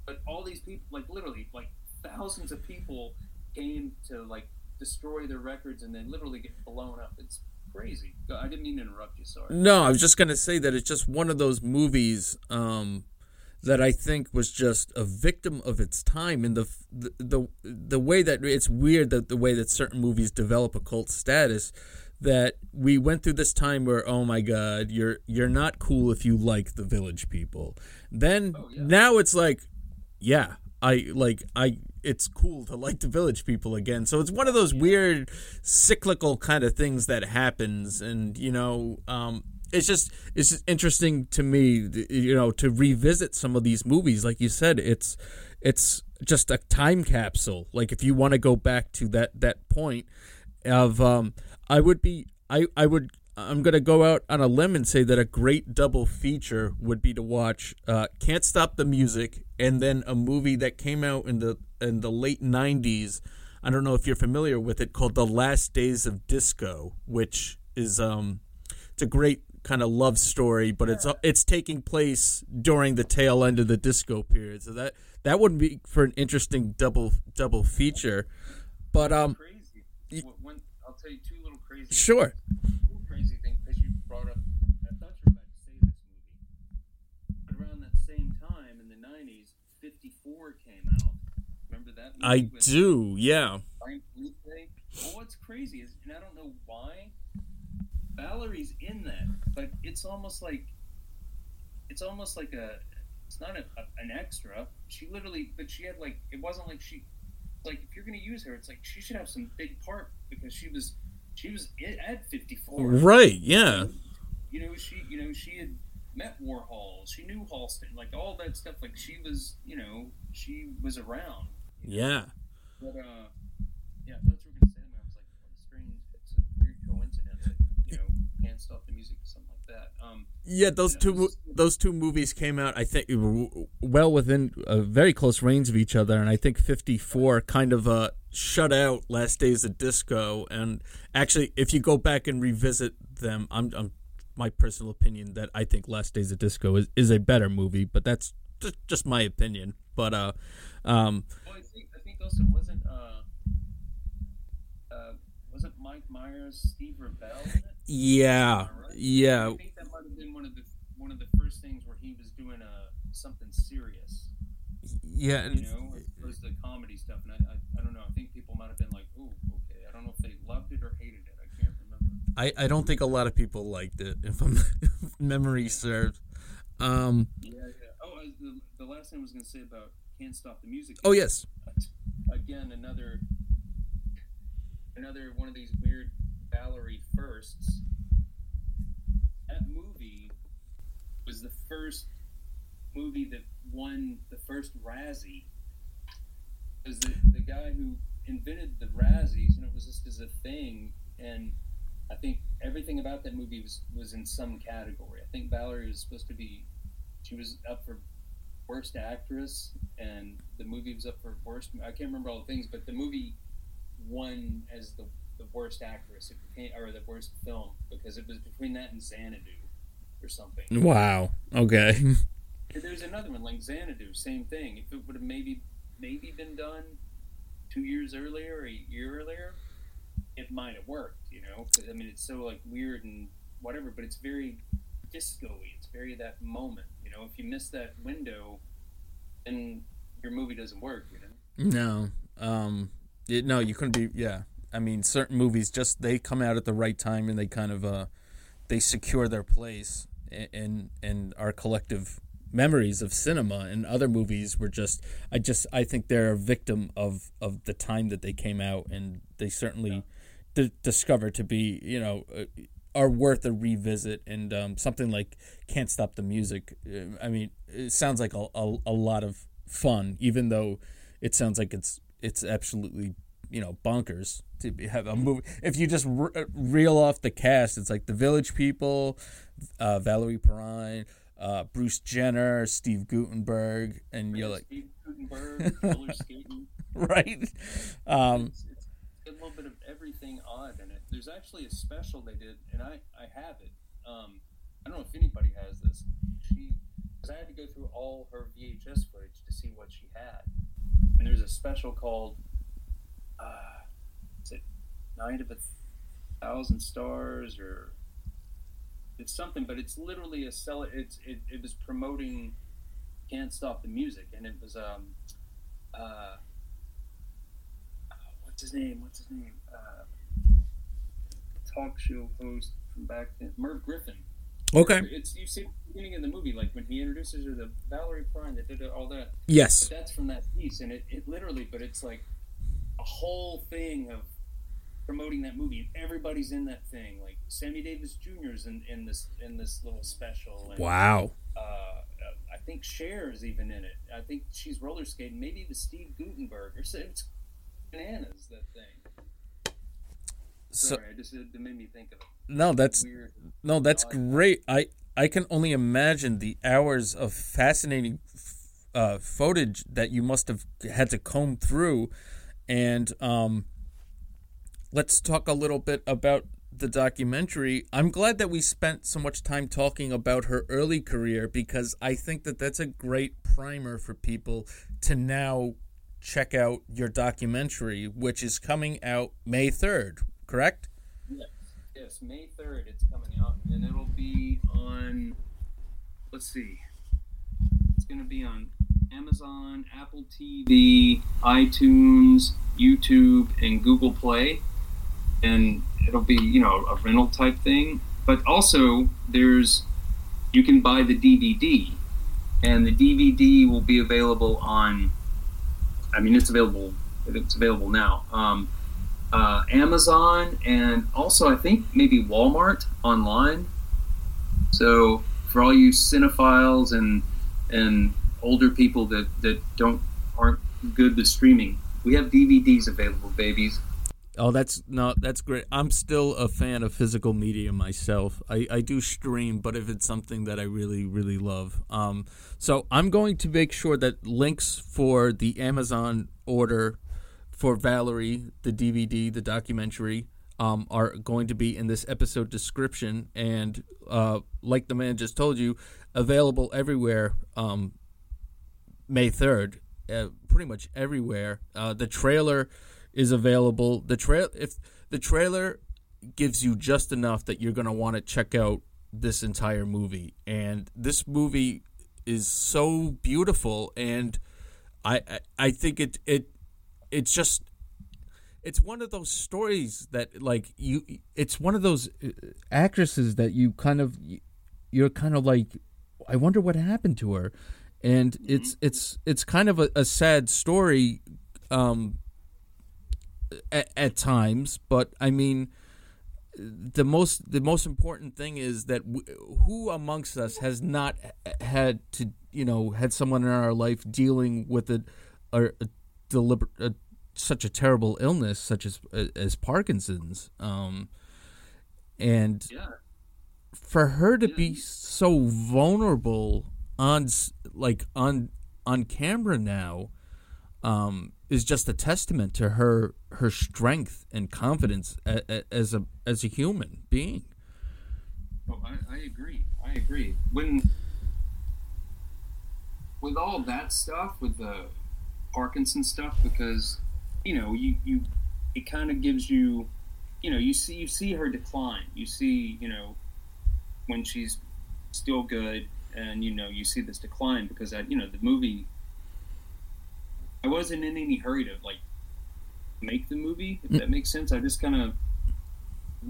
But all these people, like literally, like thousands of people came to like destroy their records and then literally get blown up. It's crazy. I didn't mean to interrupt you. Sorry. No, I was just gonna say that it's just one of those movies um, that I think was just a victim of its time, and the the the, the way that it's weird that the way that certain movies develop a cult status. That we went through this time where, oh my God, you're you're not cool if you like the Village People. Then oh, yeah. Now it's like, yeah, I like I. It's cool to like the Village People again. So it's one of those weird cyclical kind of things that happens, and you know, um, it's just it's just interesting to me, you know, to revisit some of these movies. Like you said, it's it's just a time capsule. Like if you want to go back to that that point of. Um, I would be I, I would I'm gonna go out on a limb and say that a great double feature would be to watch uh, Can't Stop the Music and then a movie that came out in the in the late nineties. I don't know if you're familiar with it, called The Last Days of Disco, which is um it's a great kind of love story, but it's it's taking place during the tail end of the disco period. So that that would be for an interesting double double feature. But um crazy. What, when, I'll tell you two Crazy sure. Thing. Crazy thing, because you brought up, I thought you were about to say this movie. But around that same time in the nineties, fifty-four came out. Remember that movie? I do, yeah. Well, what's crazy is, and I don't know why, Valerie's in that, but it's almost like, it's almost like a, it's not a, a, an extra. She literally, but she had like, it wasn't like she, like if you're going to use her, it's like she should have some big part because she was... She was at fifty-four. Right, yeah. You know, she you know, she had met Warhol, she knew Halston, like all that stuff. Like she was, you know, she was around. Yeah. Know? But uh, yeah, that's what we were gonna say. I was like, what a strange, it's a weird coincidence. Like, you know, Can't Stop the Music or something like that. Um, yeah, those you know, two was, those two movies came out, I think, well within a very close range of each other, and I think fifty-four kind of uh shut out Last Days of Disco. And actually, if you go back and revisit them, I'm. I'm my personal opinion that I think Last Days of Disco is, is a better movie, but that's just, just my opinion. But uh, um, well, I think I think also wasn't uh, uh, wasn't Mike Myers, Steve Revell in it? Yeah, right? yeah. I think that might have been one of the one of the first things where he was doing uh, something serious. Yeah, you know, as opposed to the comedy stuff. And I, I I don't know. I think people might have been like, oh, okay. I don't know if they loved it or hated it. I can't remember. I, I don't think a lot of people liked it, if, I'm, if memory serves. Um, yeah, yeah. Oh, I, the, the last thing I was going to say about Can't Stop the Music. Oh, yes. Again, another another one of these weird Valerie firsts. That movie was the first movie that won the first Razzie. It was the, the guy who invented the Razzies, and it was just as a thing, and I think everything about that movie was, was in some category. I think Valerie was supposed to be, she was up for worst actress, and the movie was up for worst, I can't remember all the things, but the movie won as the, the worst actress, it became, or the worst film, because it was between that and Xanadu, or something. Wow, okay. There's another one, like Xanadu, same thing. If it would have maybe, maybe been done two years earlier, or a year earlier, it might have worked, you know. I mean, it's so like weird and whatever, but it's very disco-y. It's very that moment, you know. If you miss that window, then your movie doesn't work, you know. No, um, it, no, you couldn't be. Yeah, I mean, certain movies just they come out at the right time and they kind of uh, they secure their place in, in in our collective memories of cinema. And other movies were just, I just, I think they're a victim of of the time that they came out, and they certainly. Yeah. Discover to be, you know, are worth a revisit. And um, something like Can't Stop the Music, I mean, it sounds like a, a, a lot of fun, even though it sounds like it's it's absolutely, you know, bonkers to have a movie. If you just re- reel off the cast, it's like The Village People, uh, Valerie Perrine, uh, Bruce Jenner, Steve Guttenberg, and you're like... Steve Guttenberg, right? Um a little bit of everything odd in it. There's actually a special they did, and I, I have it. Um, I don't know if anybody has this. She, because I had to go through all her V H S footage to see what she had. And there's a special called, uh, is it Night of a Thousand Stars, or it's something, but it's literally a sell. It's it, it was promoting Can't Stop the Music, and it was um uh. What's his name? What's his name? Uh, talk show host from back then, Merv Griffin. Okay. It's you see the beginning of the movie, like when he introduces her to Valerie Perrine that did all that. Yes. But that's from that piece, and it, it literally, but it's like a whole thing of promoting that movie, and everybody's in that thing. Like Sammy Davis Junior is in, in this in this little special. And, wow. Uh, I think Cher is even in it. I think she's roller skating. Maybe the Steve Guttenberg or something. Bananas, that thing. Sorry, so, I just, it made me think of it. No, that's weird. No, that's great. I, I can only imagine the hours of fascinating uh, footage that you must have had to comb through. And um, let's talk a little bit about the documentary. I'm glad that we spent so much time talking about her early career, because I think that that's a great primer for people to now check out your documentary, which is coming out May third, correct? Yes, yes, May third it's coming out, and it'll be on, let's see, it's going to be on Amazon, Apple T V, iTunes, YouTube, and Google Play, and it'll be, you know, a rental type thing, but also there's, you can buy the D V D, and the D V D will be available on I mean, it's available. It's available now. Um, uh, Amazon, and also I think maybe Walmart online. So for all you cinephiles and and older people that, that don't aren't good with streaming, we have D V Ds available, babies. Oh, that's no, that's great. I'm still a fan of physical media myself. I, I do stream, but if it's something that I really, really love. Um, so I'm going to make sure that links for the Amazon order for Valerie, the D V D, the documentary, um, are going to be in this episode description. And uh, like the man just told you, available everywhere um, May third, uh, pretty much everywhere. Uh, the trailer... is available. The trail if the trailer gives you just enough that you're going to want to check out this entire movie, and this movie is so beautiful, and I I, I think it it it's just it's one of those stories that like you it's one of those actresses that you kind of you're kind of like, I wonder what happened to her, and mm-hmm. it's it's it's kind of a, a sad story. Um, At, at times, but I mean, the most the most important thing is that w- who amongst us has not had to, you know, had someone in our life dealing with a, a, a deliberate a, such a terrible illness, such as as Parkinson's, um, and yeah. for her to yeah. be so vulnerable on like on on camera now, um. is just a testament to her her strength and confidence a, a, as a as a human being. Oh, I, I agree. I agree. When with all that stuff, with the Parkinson stuff, because you know you, you it kind of gives you you know you see you see her decline. You see you know when she's still good, and you know you see this decline because I, you know the movie. I wasn't in any hurry to like make the movie, if that makes sense. I just kind of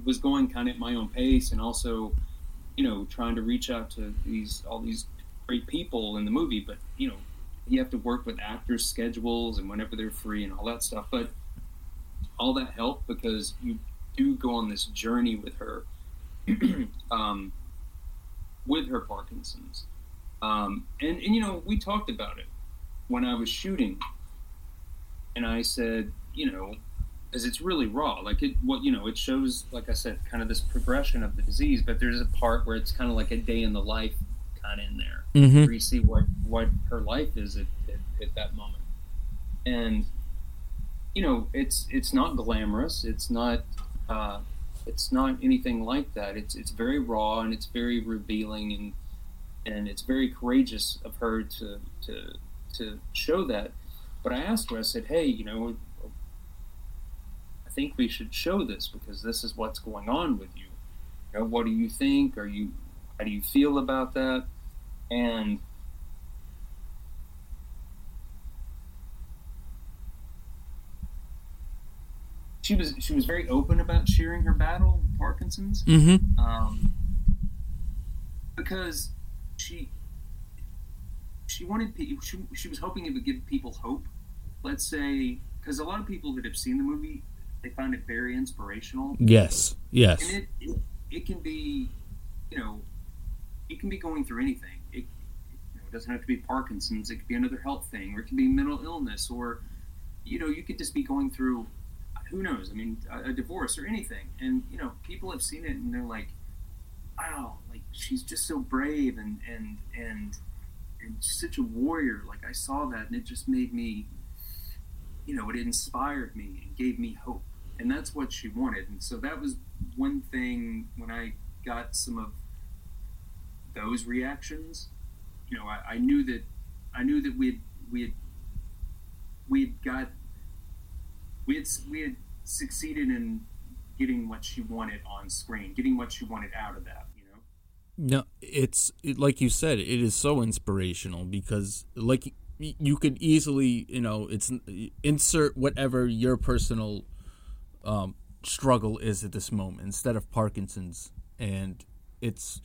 was going kind of at my own pace, and also, you know, trying to reach out to these all these great people in the movie. But you know, you have to work with actors' schedules and whenever they're free and all that stuff. But all that helped because you do go on this journey with her, um, with her Parkinson's, um, and and you know, we talked about it when I was shooting. And I said, you know, because it's really raw. Like it, what you know, it shows, like I said, kind of this progression of the disease. But there's a part where it's kind of like a day in the life, kind of in there, mm-hmm. where you see what, what her life is at, at, at that moment. And you know, it's it's not glamorous. It's not uh, it's not anything like that. It's it's very raw, and it's very revealing, and and it's very courageous of her to to to show that. But I asked her, I said, hey, you know, I think we should show this because this is what's going on with you. You know, what do you think? Are you, how do you feel about that? And she was, she was very open about sharing her battle with Parkinson's. Mm-hmm. Um, because she, She wanted. She, she was hoping it would give people hope. Let's say, because a lot of people that have seen the movie, they find it very inspirational. Yes, yes. And it, it, it can be, you know, it can be going through anything. It, you know, it doesn't have to be Parkinson's. It could be another health thing, or it could be mental illness, or, you know, you could just be going through, who knows? I mean, a, a divorce or anything. And you know, people have seen it and they're like, wow, like she's just so brave and and and. and such a warrior. Like I saw that and it just made me, you know, it inspired me and gave me hope. And that's what she wanted. And so that was one thing when I got some of those reactions, you know, I, I knew that, I knew that we had, we had, we had got, we had, we had succeeded in getting what she wanted on screen, getting what she wanted out of that. No, it's it, like you said, it is so inspirational because like you could easily, you know, it's insert whatever your personal um, struggle is at this moment instead of Parkinson's. And it's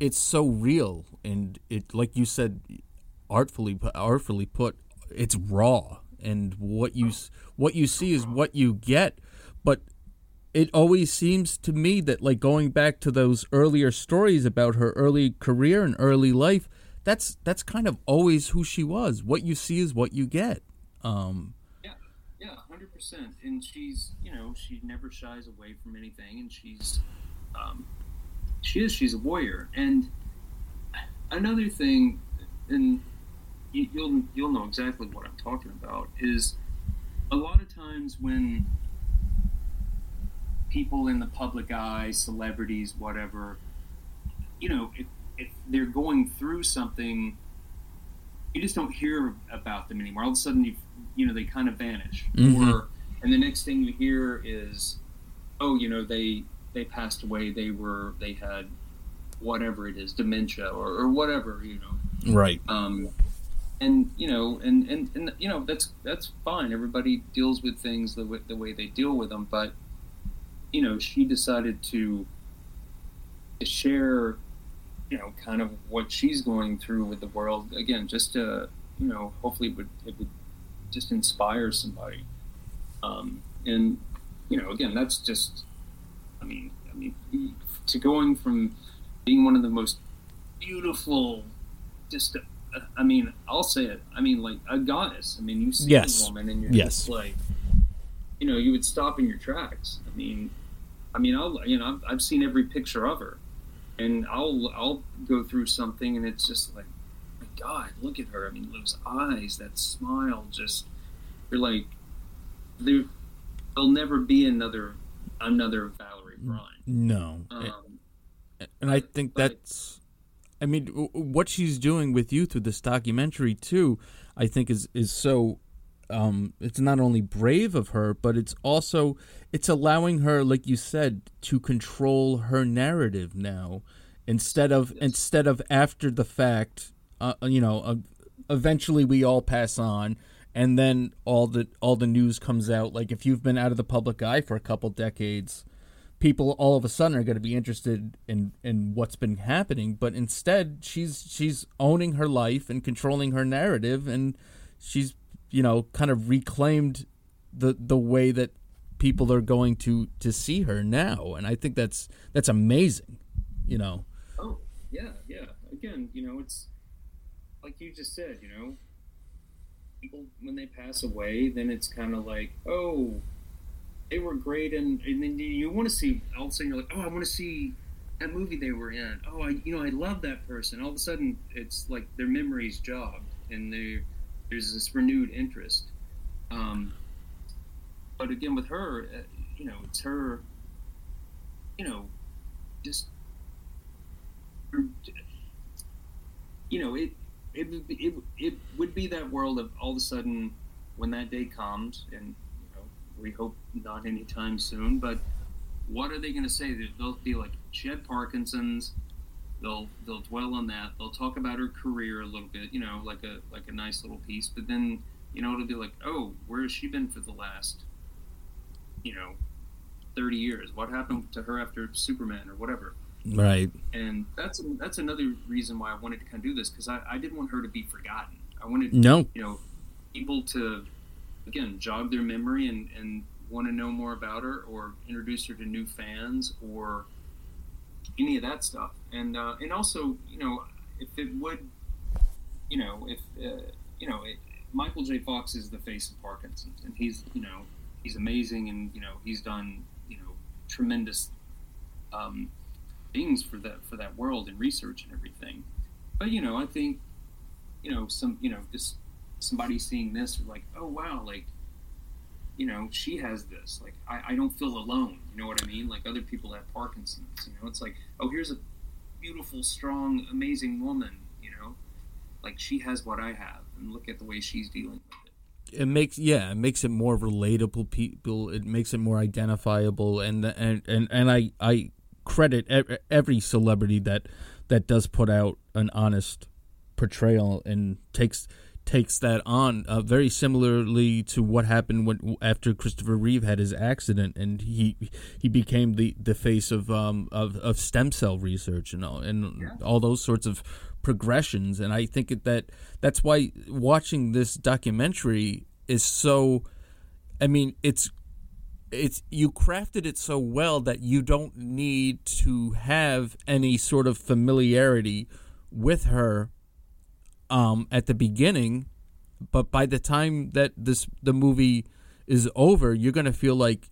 it's so real. And it, like you said, artfully, artfully put, it's raw. And what you what you see is what you get. But it always seems to me that, like, going back to those earlier stories about her early career and early life, that's that's kind of always who she was. What you see is what you get. Um, yeah, yeah, one hundred percent. And she's, you know, she never shies away from anything, and she's, um, she is, she's a warrior. And another thing, and you, you'll you'll know exactly what I'm talking about, is a lot of times when people in the public eye, celebrities, whatever, you know, if, if they're going through something, you just don't hear about them anymore. All of a sudden, you you know, they kind of vanish. Mm-hmm. Or, and the next thing you hear is, oh, you know, they they passed away. They were they had whatever it is, dementia or, or whatever, you know. Right. Um, and you know, and, and and you know, that's that's fine. Everybody deals with things the way, the way they deal with them, but. You know, she decided to share, you know, kind of what she's going through with the world. Again, just to, you know, hopefully it would, it would just inspire somebody. Um, and, you know, again, that's just, I mean, I mean, to going from being one of the most beautiful, just, uh, I mean, I'll say it, I mean, like a goddess. I mean, you see yes. a woman and you're yes. just like... You know, you would stop in your tracks. I mean, I mean, I'll you know, I've, I've seen every picture of her, and I'll I'll go through something, and it's just like, my God, look at her. I mean, those eyes, that smile, just you're like, there, there'll never be another another Valerie Perrine. No, um, and, and I think but, that's, I mean, what she's doing with you through this documentary too, I think is is so. Um, it's not only brave of her, but it's also it's allowing her, like you said, to control her narrative now, instead of yes. instead of after the fact. Uh, you know, uh, eventually we all pass on, and then all the all the news comes out. Like if you've been out of the public eye for a couple decades, people all of a sudden are going to be interested in in what's been happening. But instead, she's she's owning her life and controlling her narrative, and she's. You know, kind of reclaimed the the way that people are going to, to see her now, and I think that's that's amazing. You know. Oh yeah, yeah. Again, you know, it's like you just said. You know, people when they pass away, then it's kind of like, oh, they were great, and and then you want to see. All of a sudden, you're like, oh, I want to see that movie they were in. Oh, I you know, I love that person. All of a sudden, it's like their memory's jogged, and they're. There's this renewed interest. Um, but again, with her, uh, you know, it's her, you know, just, her, you know, it, it, it, it would be that world of all of a sudden when that day comes, and, you know, we hope not anytime soon, but what are they going to say? They'll be like, she had Parkinson's. They'll they'll dwell on that. They'll talk about her career a little bit, you know, like a like a nice little piece. But then, you know, it'll be like, oh, where has she been for the last, you know, thirty years? What happened to her after Superman or whatever? Right. And that's that's another reason why I wanted to kind of do this, because I, I didn't want her to be forgotten. I wanted no. you know people to again jog their memory and and want to know more about her or introduce her to new fans or. Any of that stuff, and uh, and also, you know, if it would, you know, if uh, you know, it, Michael J. Fox is the face of Parkinson's, and he's, you know, he's amazing, and you know, he's done, you know, tremendous um, things for that for that world and research and everything. But you know, I think, you know, some, you know, just somebody seeing this, like, oh wow, like. You know, she has this. Like, I, I don't feel alone. You know what I mean? Like, other people have Parkinson's. You know, it's like, oh, here's a beautiful, strong, amazing woman. You know, like she has what I have, and look at the way she's dealing with it. It makes, yeah, it makes it more relatable. People, it makes it more identifiable. And and and, and I I credit every celebrity that that does put out an honest portrayal and takes. takes that on uh, very similarly to what happened when after Christopher Reeve had his accident, and he he became the, the face of um of, of stem cell research and all and yeah. all those sorts of progressions. And I think that that's why watching this documentary is so, I mean, it's it's you crafted it so well that you don't need to have any sort of familiarity with her um, at the beginning. But by the time that this the movie is over, you're going to feel like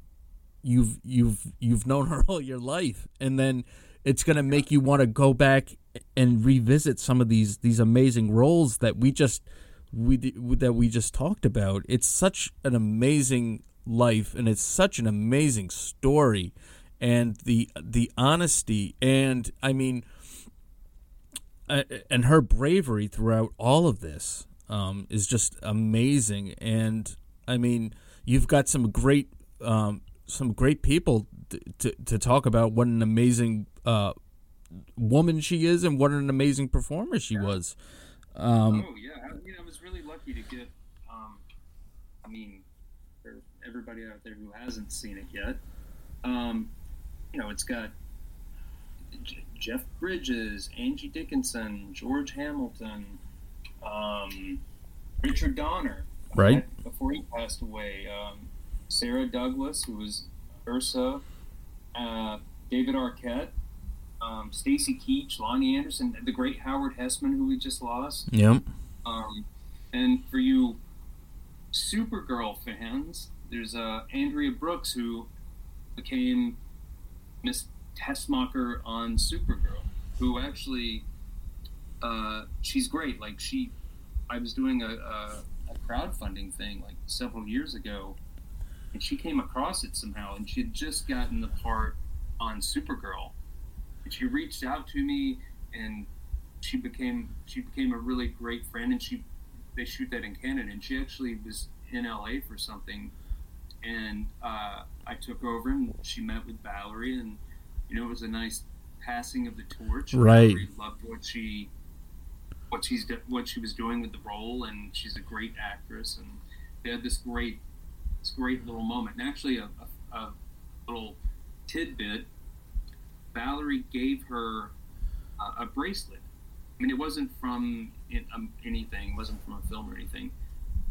you've you've you've known her all your life, and then it's going to make you want to go back and revisit some of these these amazing roles that we just we that we just talked about. It's such an amazing life, and it's such an amazing story, and the the honesty, and I mean, uh, and her bravery throughout all of this. Um, is just amazing, and I mean, you've got some great, um, some great people to, to to talk about what an amazing uh, woman she is, and what an amazing performer she yeah. was. Um, oh yeah, I mean, I was really lucky to get. Um, I mean, for everybody out there who hasn't seen it yet, um, you know, it's got J- Jeff Bridges, Angie Dickinson, George Hamilton. Um, Richard Donner, right uh, before he passed away, um, Sarah Douglas, who was Ursa, uh, David Arquette, um, Stacey Keach, Lonnie Anderson, the great Howard Hessman, who we just lost. Yep. Um, and for you Supergirl fans, there's uh, Andrea Brooks, who became Miss Tessmacher on Supergirl, who actually. Uh, she's great. Like she, I was doing a, a, a crowdfunding thing like several years ago, and she came across it somehow, and she had just gotten the part on Supergirl, and she reached out to me, and she became she became a really great friend, and she they shoot that in Canada, and she actually was in L A for something, and uh, I took over, and she met with Valerie, and you know it was a nice passing of the torch. Right, Valerie loved what she. What she's what she was doing with the role, and she's a great actress, and they had this great this great little moment. And actually, a, a, a little tidbit: Valerie gave her a, a bracelet. I mean, it wasn't from in, um, anything, it wasn't from a film or anything.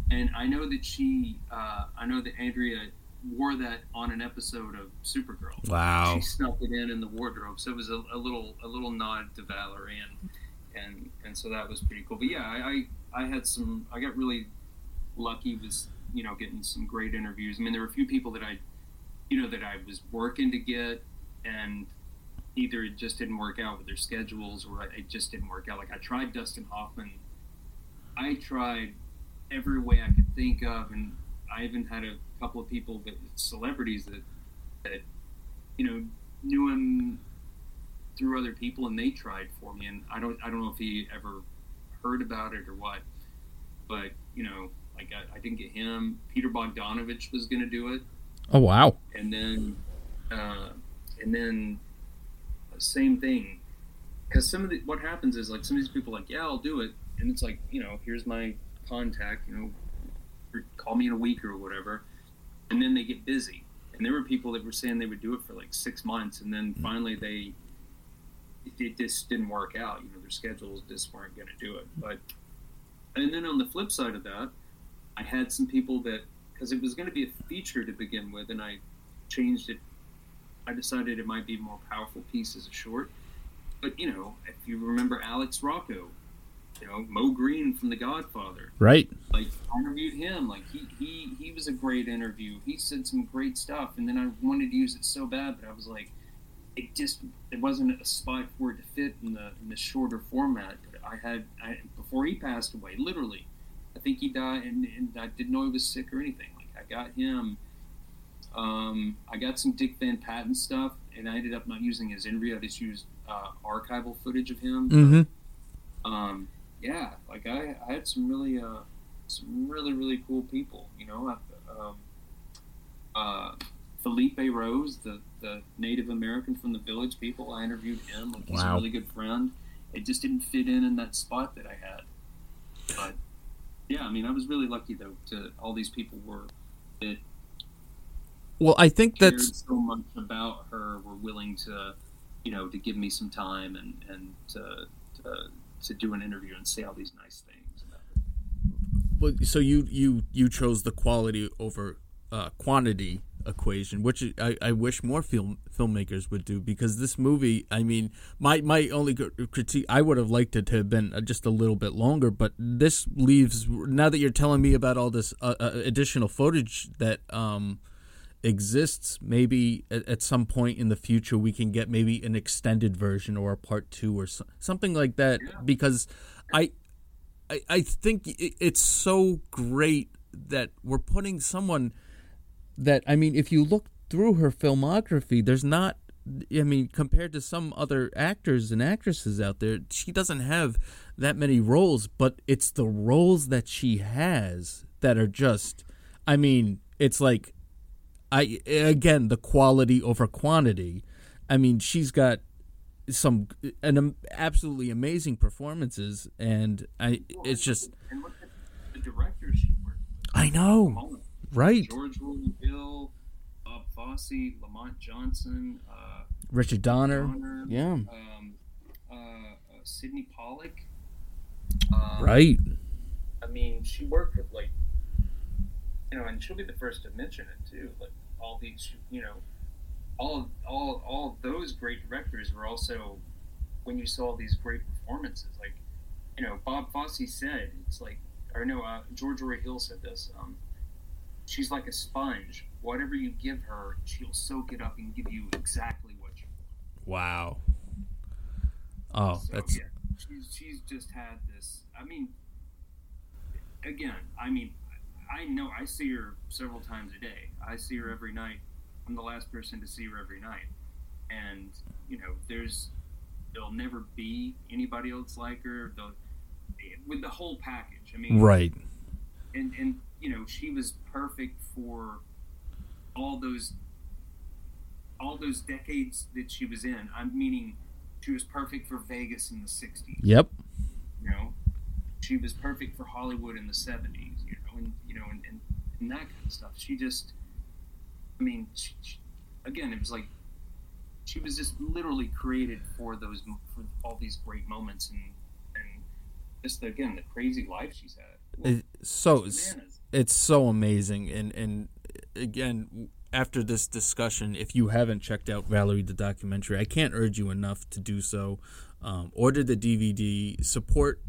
And I know that she, uh, I know that Andrea wore that on an episode of Supergirl. Wow! She stuck it in in the wardrobe, so it was a, a little a little nod to Valerie and. And and so that was pretty cool. But yeah, I, I, I had some, I got really lucky with, you know, getting some great interviews. I mean, there were a few people that I, you know, that I was working to get, and either it just didn't work out with their schedules, or it just didn't work out. Like I tried Dustin Hoffman. I tried every way I could think of. And I even had a couple of people that celebrities that, that, you know, knew him through other people, and they tried for me, and I don't I don't know if he ever heard about it or what, but you know, like I, I didn't get him. Peter Bogdanovich was going to do it. Oh wow! And then, uh, and then, same thing, because some of the, what happens is like some of these people are like, yeah, I'll do it, and it's like, you know, here's my contact, you know, call me in a week or whatever, and then they get busy, and there were people that were saying they would do it for like six months, and then mm-hmm. finally they. It just didn't work out. You know, their schedules just weren't going to do it. But, and then on the flip side of that, I had some people that, because it was going to be a feature to begin with, and I changed it. I decided it might be a more powerful piece as a short. But, you know, if you remember Alex Rocco, you know, Mo Green from The Godfather. Right. Like, I interviewed him. Like, he, he, he was a great interview. He said some great stuff. And then I wanted to use it so bad, but I was like, It just it wasn't a spot for it to fit in the, in the shorter format. I had I, before he passed away. Literally, I think he died, and, and I didn't know he was sick or anything. Like I got him, um, I got some Dick Van Patten stuff, and I ended up not using his interview. I just used uh, archival footage of him. Mm-hmm. Um, yeah, like I, I had some really uh, some really really cool people. You know, I, um, uh, Felipe Rose, the the Native American from the Village People. I interviewed him. Like, he's wow. a really good friend. It just didn't fit in in that spot that I had. But yeah, I mean, I was really lucky though. To all these people were that. Well, I think that's so much about her. Were willing to, you know, to give me some time and and to to, to do an interview and say all these nice things about her. Well, so you you you chose the quality over uh, quantity. equation, which I, I wish more film filmmakers would do, because this movie, I mean, my, my only critique, I would have liked it to have been just a little bit longer, but this leaves, now that you're telling me about all this uh, uh, additional footage that um, exists, maybe at, at some point in the future we can get maybe an extended version or a part two or so, something like that, because I, I, I think it's so great that we're putting someone that, I mean, if you look through her filmography, there's not, I mean, compared to some other actors and actresses out there, she doesn't have that many roles, but it's the roles that she has that are just, I mean, it's like, I, again, the quality over quantity. I mean, she's got some an um, absolutely amazing performances, and I, it's just, and look at the director she worked with. I know. Right. George Roy Hill, Bob Fosse, Lamont Johnson, uh, Richard Donner, Donner yeah, um, uh, uh, Sidney Pollack. Um, right. I mean, she worked with, like, you know, and she'll be the first to mention it too. Like all these, you know, all all all those great directors were also, when you saw these great performances, like, you know, Bob Fosse said, it's like, or no, uh, George Roy Hill said this. Um, She's like a sponge. Whatever you give her, she'll soak it up and give you exactly what you want. Wow. Oh, so, that's... Yeah, she's, she's just had this... I mean, again, I mean, I know I see her several times a day. I see her every night. I'm the last person to see her every night. And, you know, there's... there'll never be anybody else like her. They'll, with the whole package. I mean... Right. And... and you know, she was perfect for all those all those decades that she was in. I'm meaning she was perfect for Vegas in the sixties. Yep. You know, she was perfect for Hollywood in the seventies, you know, and, you know, and, and, and that kind of stuff. She just, I mean, she, she, again, it was like she was just literally created for those, for all these great moments and, and just, again, the crazy life she's had. Well, it's so... It's so amazing, and, and again, after this discussion, if you haven't checked out Valerie the documentary, I can't urge you enough to do so. Um, order the D V D, support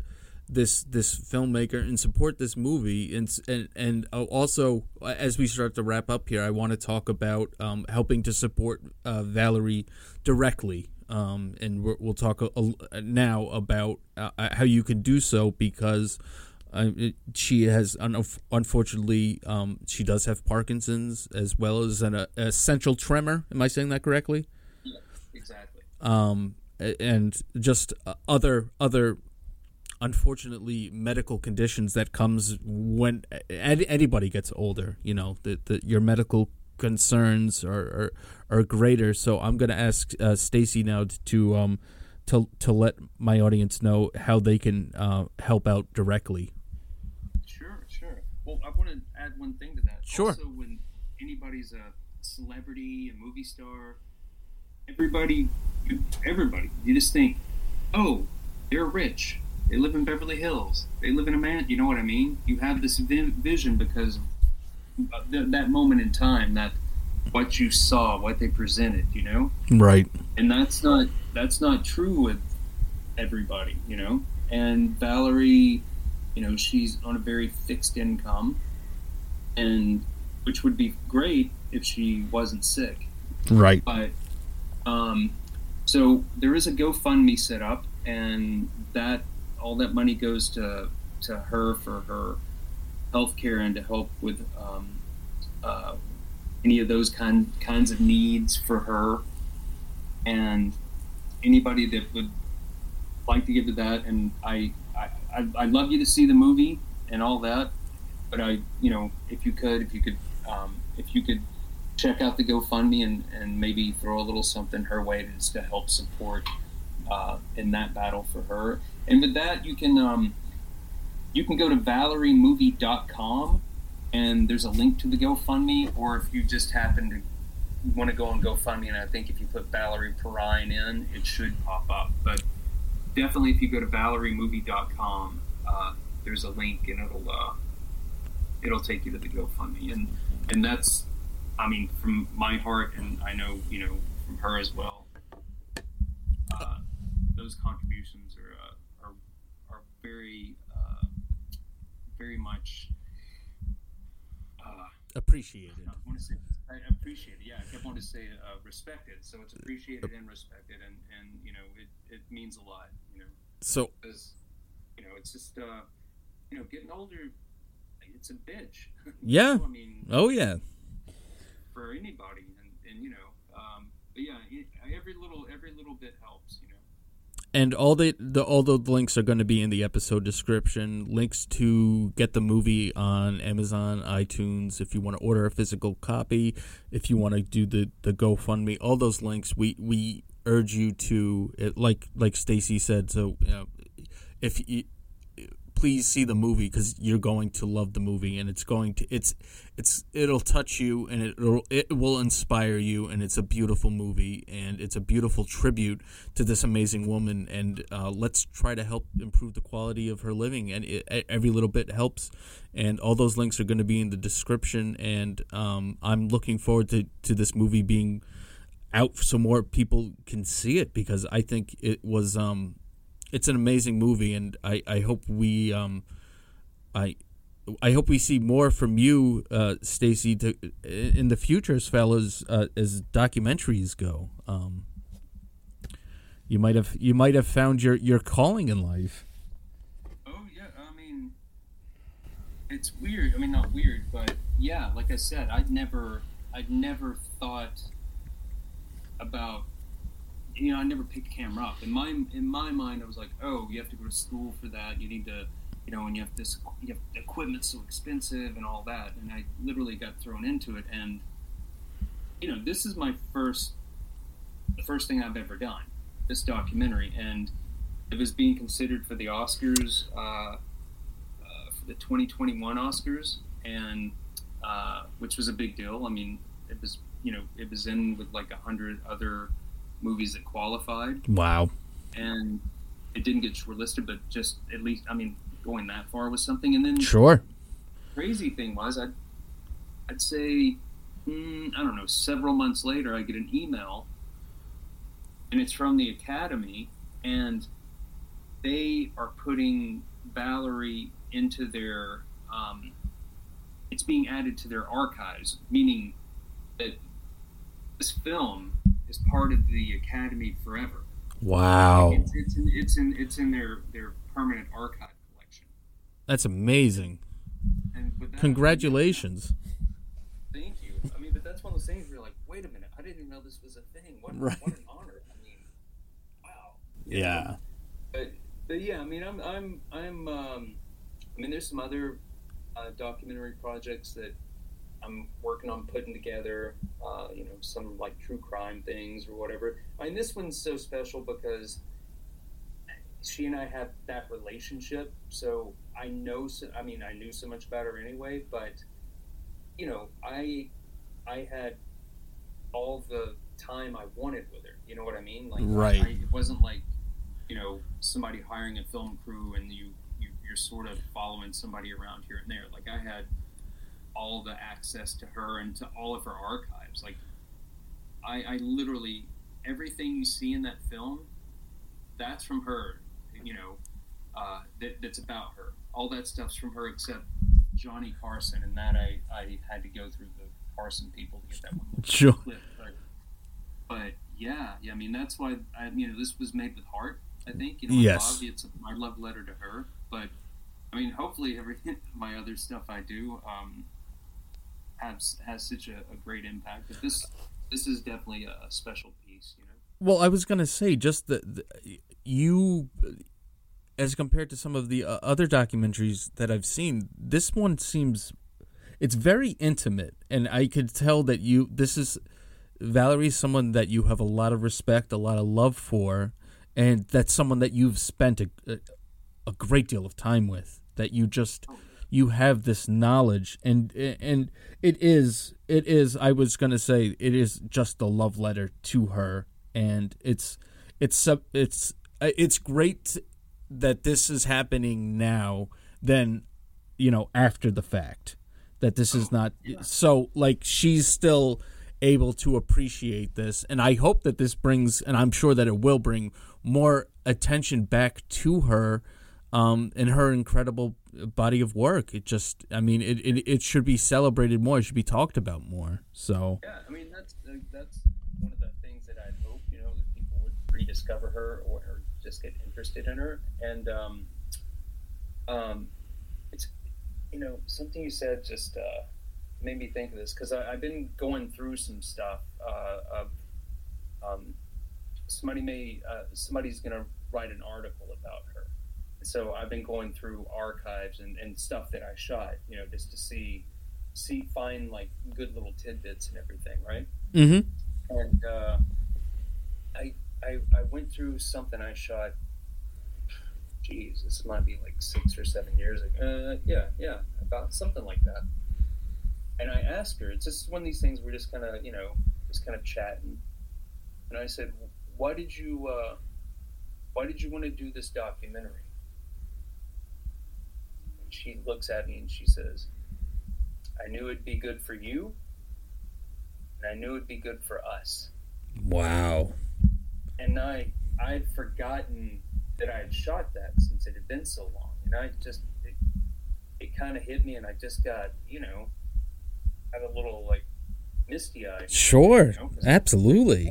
this this filmmaker, and support this movie. And and and also, as we start to wrap up here, I want to talk about um, helping to support uh, Valerie directly. Um, and we're, we'll talk a, a, now about uh, how you can do so, because... Uh, it, she has, un- unfortunately, um, she does have Parkinson's as well as an uh, essential tremor. Am I saying that correctly? Yeah, exactly. Um, and just other other, unfortunately, medical conditions that comes when ad- anybody gets older. You know, that that your medical concerns are, are are greater. So I'm gonna ask uh, Stacey now to um to to let my audience know how they can uh, help out directly. Well, I want to add one thing to that. Sure. Also, when anybody's a celebrity, a movie star, everybody, everybody, you just think, oh, they're rich. They live in Beverly Hills. They live in a man. You know what I mean? You have this vision because of th- that moment in time, that what you saw, what they presented, you know? Right. And that's not that's not true with everybody, you know? And Valerie... You know, she's on a very fixed income, and which would be great if she wasn't sick. Right. But um, so there is a GoFundMe set up, and that all that money goes to to her for her health care and to help with um, uh, any of those kind kinds of needs for her. And anybody that would like to give to that, and I. I'd, I'd love you to see the movie and all that, but I, you know, if you could, if you could, um, if you could check out the GoFundMe and, and maybe throw a little something her way just to help support uh, in that battle for her. And with that, you can um, you can go to Valerie Movie dot com, and there's a link to the GoFundMe. Or if you just happen to want to go on GoFundMe, and I think if you put Valerie Perrine in, it should pop up, but. Definitely, if you go to Valerie Movie dot com, uh, there's a link, and it'll uh, it'll take you to the GoFundMe, and and that's I mean, from my heart, and I know, you know, from her as well, uh, those contributions are, uh, are, are very, uh, very much uh, appreciated. I want to say appreciated. Yeah, I kept wanting to say uh, respected. So it's appreciated and respected, and, and you know, it, it means a lot. You know, so because, you know, it's just uh, you know, getting older, it's a bitch. Yeah. So, I mean, oh yeah. For anybody, and, and you know, um, but yeah, every little every little bit helps, you know. And all the, the all the links are going to be in the episode description. Links to get the movie on Amazon, iTunes, if you want to order a physical copy, if you want to do the, the GoFundMe, all those links. We we urge you to, like like Stacey said. So you know, if you, please see the movie, because you're going to love the movie, and it's going to it's it's it'll touch you, and it it'll, it will inspire you, and it's a beautiful movie, and it's a beautiful tribute to this amazing woman. And uh, let's try to help improve the quality of her living, and it, every little bit helps. And all those links are going to be in the description. And um, I'm looking forward to, to this movie being out so more people can see it, because I think it was. Um, It's an amazing movie, and I, I hope we um, I I hope we see more from you, uh, Stacey, to, in the future as far as uh, as documentaries go. Um, you might have you might have found your, your calling in life. Oh yeah, I mean, it's weird. I mean, not weird, but yeah, like I said, I'd never I'd never thought about. You know, I never picked camera up. In my in my mind, I was like, "Oh, you have to go to school for that. You need to, you know, and you have this, you have the equipment's so expensive and all that." And I literally got thrown into it. And you know, this is my first, the first thing I've ever done, this documentary, and it was being considered for the Oscars, uh, uh, for the twenty twenty-one Oscars, and uh, which was a big deal. I mean, it was, you know, it was in with like a hundred other movies that qualified. Wow. And it didn't get shortlisted, but just at least, I mean, going that far was something. And then sure. The crazy thing was, I'd, I'd say, mm, I don't know, several months later, I get an email, and it's from the Academy, and they are putting Valerie into their, um, it's being added to their archives, meaning that this film is part of the Academy forever. Wow. Like it's, it's, in, it's in it's in their, their permanent archive collection. That's amazing. And that, congratulations. I mean, thank you. I mean, but that's one of those things where you're like, wait a minute, I didn't even know this was a thing. What, right. What an honor. I mean, wow. You yeah. know? But, but yeah, I mean, I'm I'm I'm um, I mean, there's some other uh, documentary projects that I'm working on putting together, uh, you know, some like true crime things or whatever. I mean, this one's so special because she and I have that relationship. So I know, so, I mean, I knew so much about her anyway, but you know, I, I had all the time I wanted with her. You know what I mean? Like, right. I, it wasn't like, you know, somebody hiring a film crew and you, you you're sort of following somebody around here and there. Like I had all the access to her and to all of her archives. Like I, I literally, everything you see in that film, that's from her, you know, uh, that, that's about her. All that stuff's from her except Johnny Carson, and that I, I had to go through the Carson people to get that one. Sure. Clip, but, but yeah, yeah, I mean, that's why, I, you know, this was made with heart, I think. You know, yes. Bobby, it's my love letter to her, but I mean, hopefully everything, my other stuff I do, um, Has, has such a, a great impact, but this this is definitely a special piece, you know. Well, I was gonna say just that you, as compared to some of the uh, other documentaries that I've seen, this one seems it's very intimate, and I could tell that you this is Valerie's someone that you have a lot of respect, a lot of love for, and that's someone that you've spent a a, a great deal of time with. That you just. Oh. You have this knowledge, and and it is it is. I was gonna say it is just a love letter to her, and it's it's it's it's great that this is happening now. Than you know after the fact that this is not yeah. so like she's still able to appreciate this, and I hope that this brings, and I'm sure that it will bring, more attention back to her um, and her incredible body of work. It just, I mean, it, it, it should be celebrated more. It should be talked about more. So yeah, I mean that's uh, that's one of the things that I'd hope, you know, that people would rediscover her or, or just get interested in her. And um, um, it's, you know, something you said just uh, made me think of this, because I've been going through some stuff uh, of. Um, Somebody may, uh, somebody's going to write an article about her. So I've been going through archives and, and stuff that I shot, you know, just to see, see, find like good little tidbits and everything, right? Mm-hmm. And uh, I, I, I went through something I shot. Geez, this might be like six or seven years ago. Uh, yeah, yeah, about something like that. And I asked her. It's just one of these things we're just kind of, you know, just kind of chatting. And I said, Why did you uh, why did you want to do this documentary? And she looks at me and she says, I knew it'd be good for you, and I knew it'd be good for us. Wow. And I I'd forgotten that I had shot that since it had been so long. And I just it, it kinda hit me, and I just got, you know, had a little like misty eyed. Sure. You know, absolutely.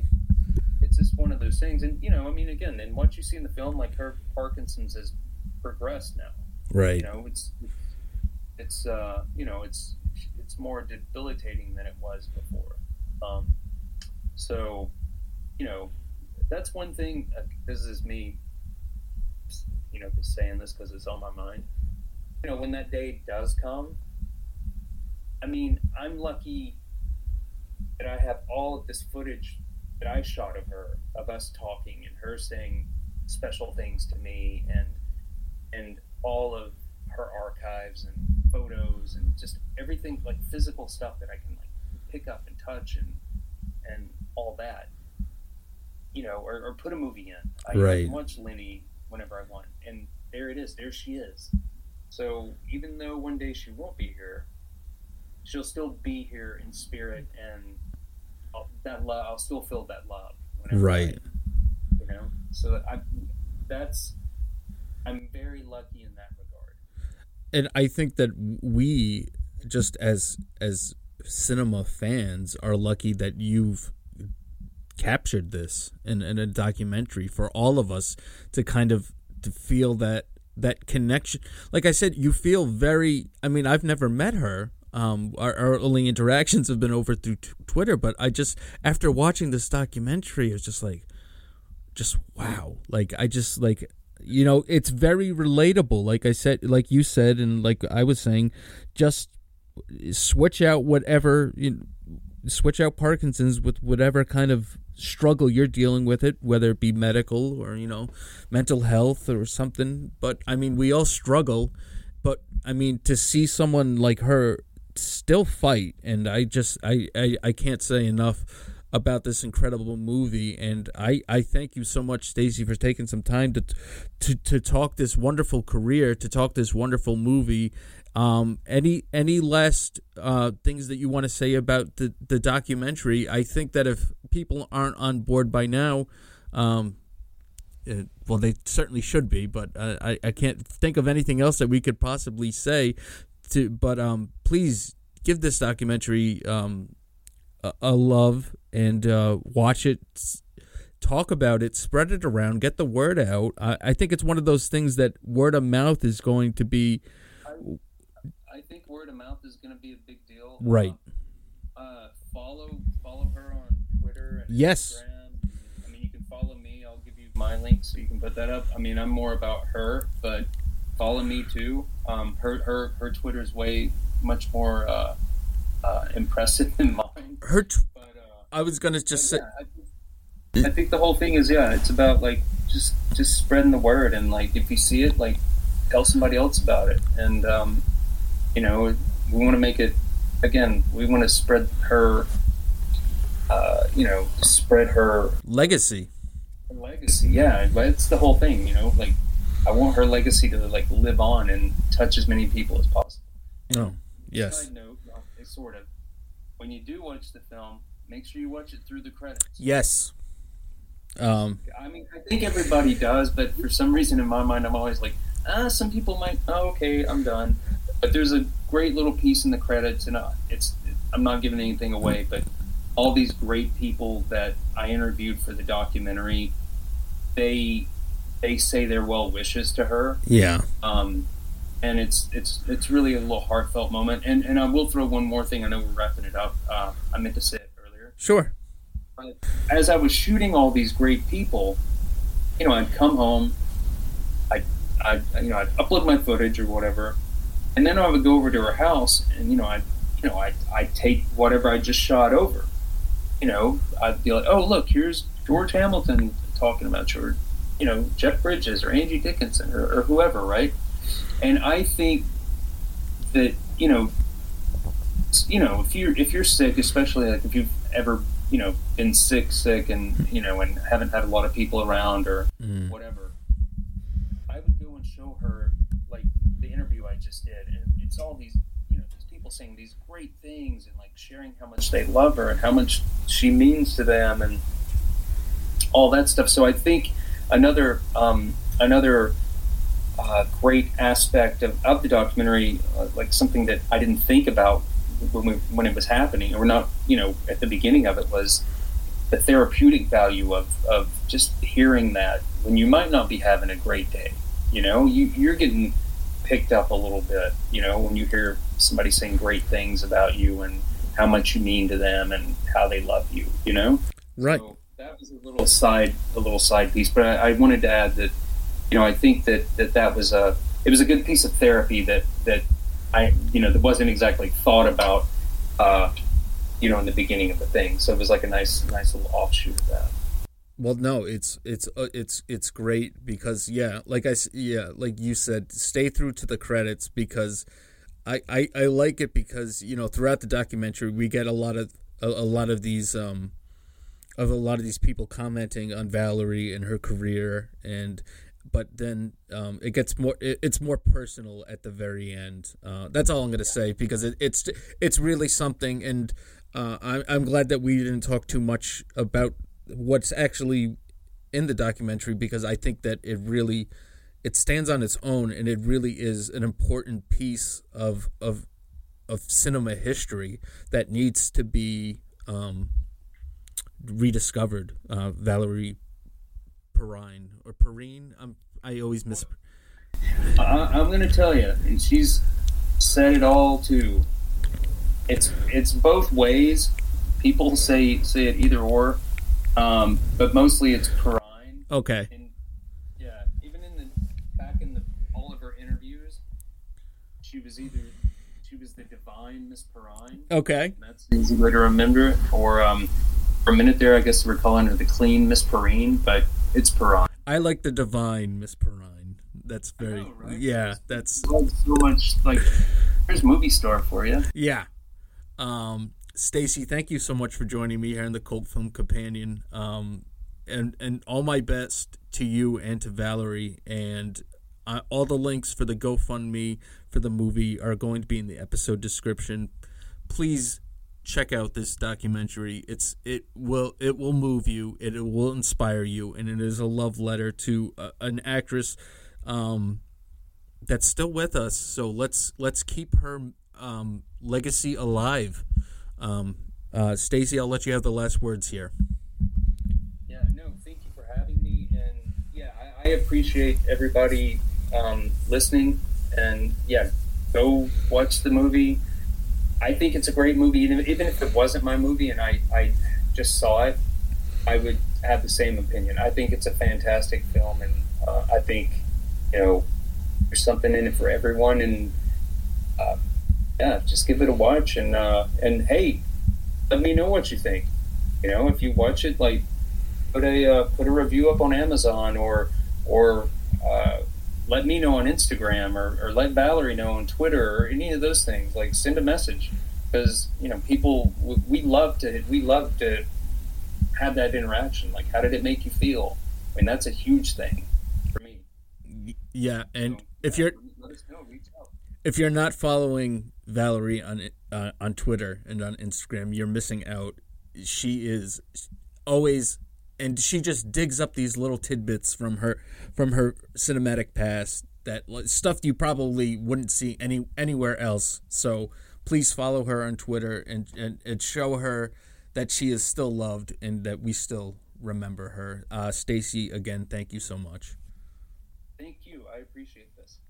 It's just one of those things. And, you know, I mean, again, and what you see in the film, like, her Parkinson's has progressed now. Right. You know, it's, it's uh, you know, it's it's more debilitating than it was before. Um, so, you know, that's one thing. Uh, this is me, you know, just saying this because it's on my mind. You know, when that day does come, I mean, I'm lucky that I have all of this footage that I shot of her, of us talking and her saying special things to me, and and all of her archives and photos and just everything, like physical stuff that I can like pick up and touch and and all that, you know, or, or put a movie in. I right. can watch Lenny whenever I want, and there it is, there she is. So even though one day she won't be here, she'll still be here in spirit, and I'll, that love, I'll still feel that love. Right. I, you know, so I, that's, I'm very lucky in that regard. And I think that we, just as as cinema fans, are lucky that you've captured this in, in a documentary for all of us to kind of to feel that that connection. Like I said, you feel very, I mean, I've never met her. Um, our, our only interactions have been over through t- Twitter, but I just, after watching this documentary, it was just like, just wow. Like, I just, like, you know, it's very relatable. Like I said, like you said, and like I was saying, just switch out whatever, you know, switch out Parkinson's with whatever kind of struggle you're dealing with it, whether it be medical or, you know, mental health or something. But, I mean, we all struggle. But, I mean, to see someone like her still fight, and I just I, I, I can't say enough about this incredible movie, and I, I thank you so much, Stacey, for taking some time to to to talk this wonderful career, to talk this wonderful movie. Um, any any last uh, things that you want to say about the, the documentary? I think that if people aren't on board by now, um, it, well, they certainly should be, but uh, I I can't think of anything else that we could possibly say. To, but um, please give this documentary um, a, a love, and uh, watch it, talk about it, spread it around, get the word out. I, I think it's one of those things that word of mouth is going to be. I, I think word of mouth is going to be a big deal. Right. Uh, uh, follow follow her on Twitter and yes. Instagram. I mean, you can follow me. I'll give you my link so you can put that up. I mean, I'm more about her, but. Follow me too. Um, her her her Twitter's way much more uh, uh, impressive than mine. Her, tw- but, uh, I was gonna just say. Yeah, I, think, I think the whole thing is yeah, it's about like just just spreading the word, and like if you see it, like tell somebody else about it, and um, you know, we want to make it again. We want to spread her, uh, you know, spread her legacy. Her legacy, yeah, it's the whole thing, you know, like. I want her legacy to like live on and touch as many people as possible. Oh, yes. Side note, sort of. When you do watch the film, make sure you watch it through the credits. Yes. Um, I mean, I think everybody does, but for some reason in my mind, I'm always like, ah, some people might, oh, okay, I'm done. But there's a great little piece in the credits, and it's I'm not giving anything away, but all these great people that I interviewed for the documentary, they they say their well wishes to her. Yeah. Um, and it's it's it's really a little heartfelt moment. And and I will throw one more thing. I know we're wrapping it up. Uh, I meant to say it earlier. Sure. But as I was shooting all these great people, you know, I'd come home, I, I, you know, I'd upload my footage or whatever, and then I would go over to her house, and you know, I, you know, I, I take whatever I just shot over. You know, I'd be like, oh look, here's George Hamilton talking about you, or, you know, Jeff Bridges or Angie Dickinson or, or whoever, right? And I think that you know, you know, if you're if you're sick, especially like if you've ever you know, been sick, sick, and, you know, and haven't had a lot of people around or mm. whatever, I would go and show her, like, the interview I just did, and it's all these, you know, these people saying these great things and, like, sharing how much they love her and how much she means to them and all that stuff. So I think another um, another uh, great aspect of, of the documentary, uh, like, something that I didn't think about When, we, when it was happening, or not, you know, at the beginning of it, was the therapeutic value of, of just hearing that when you might not be having a great day, you know, you, you're getting picked up a little bit, you know, when you hear somebody saying great things about you and how much you mean to them and how they love you, you know? Right. So that was a little side, a little side piece, but I, I wanted to add that, you know, I think that, that that was a, it was a good piece of therapy that, that, I, you know, that wasn't exactly thought about, uh, you know, in the beginning of the thing. So it was like a nice, nice little offshoot of that. Well, no, it's, it's, uh, it's, it's great because, yeah, like I, yeah, like you said, stay through to the credits because I, I, I like it because, you know, throughout the documentary, we get a lot of, a, a lot of these, um, of a lot of these people commenting on Valerie and her career and, but then um, it gets more. It, it's more personal at the very end. Uh, that's all I'm going to say because it, it's it's really something. And uh, I'm I'm glad that we didn't talk too much about what's actually in the documentary because I think that it really it stands on its own and it really is an important piece of of of cinema history that needs to be um, rediscovered. Uh, Valerie Perrine or Perrine, I'm, I always miss. I, I'm going to tell you, and she's said it all too. It's it's both ways. People say say it either or, um, but mostly it's Perrine. Okay. And yeah, even in the back in the, all of her interviews, she was either she was the divine Miss Perrine. Okay. That's an easy way to remember it. Or um, for a minute there, I guess we're calling her the clean Miss Perrine, but. It's Perrine. I like the divine Miss Perrine. That's very, I know, right? Yeah, that's so much like, there's movie star for you. Yeah. Um, Stacey, thank you so much for joining me here in the Cult Film Companion. Um, and, and all my best to you and to Valerie. And uh, all the links for the GoFundMe for the movie are going to be in the episode description. Please check out this documentary. It's it will it will move you. It, it will inspire you, and it is a love letter to a, an actress um, that's still with us. So let's let's keep her um, legacy alive. Um, uh, Stacey, I'll let you have the last words here. Yeah, no, thank you for having me, and yeah, I, I appreciate everybody um, listening. And yeah, go watch the movie. I think it's a great movie. Even if it wasn't my movie and I, I just saw it, I would have the same opinion. I think it's a fantastic film, and uh, I think, you know, there's something in it for everyone. And uh, yeah, just give it a watch. And uh, and hey, let me know what you think. You know, if you watch it, like put a uh, put a review up on Amazon, or or uh, let me know on Instagram, or, or let Valerie know on Twitter, or any of those things. Like, send a message, because, you know, people, we love to, we love to have that interaction. Like, how did it make you feel? I mean, that's a huge thing for me. Yeah. And so, if yeah, you're, let us know, reach out. If you're not following Valerie on uh, on Twitter and on Instagram, you're missing out. She is always, and she just digs up these little tidbits from her from her cinematic past, that stuff you probably wouldn't see any anywhere else. So please follow her on Twitter and, and, and show her that she is still loved and that we still remember her. Uh, Stacey, again, thank you so much. Thank you. I appreciate this.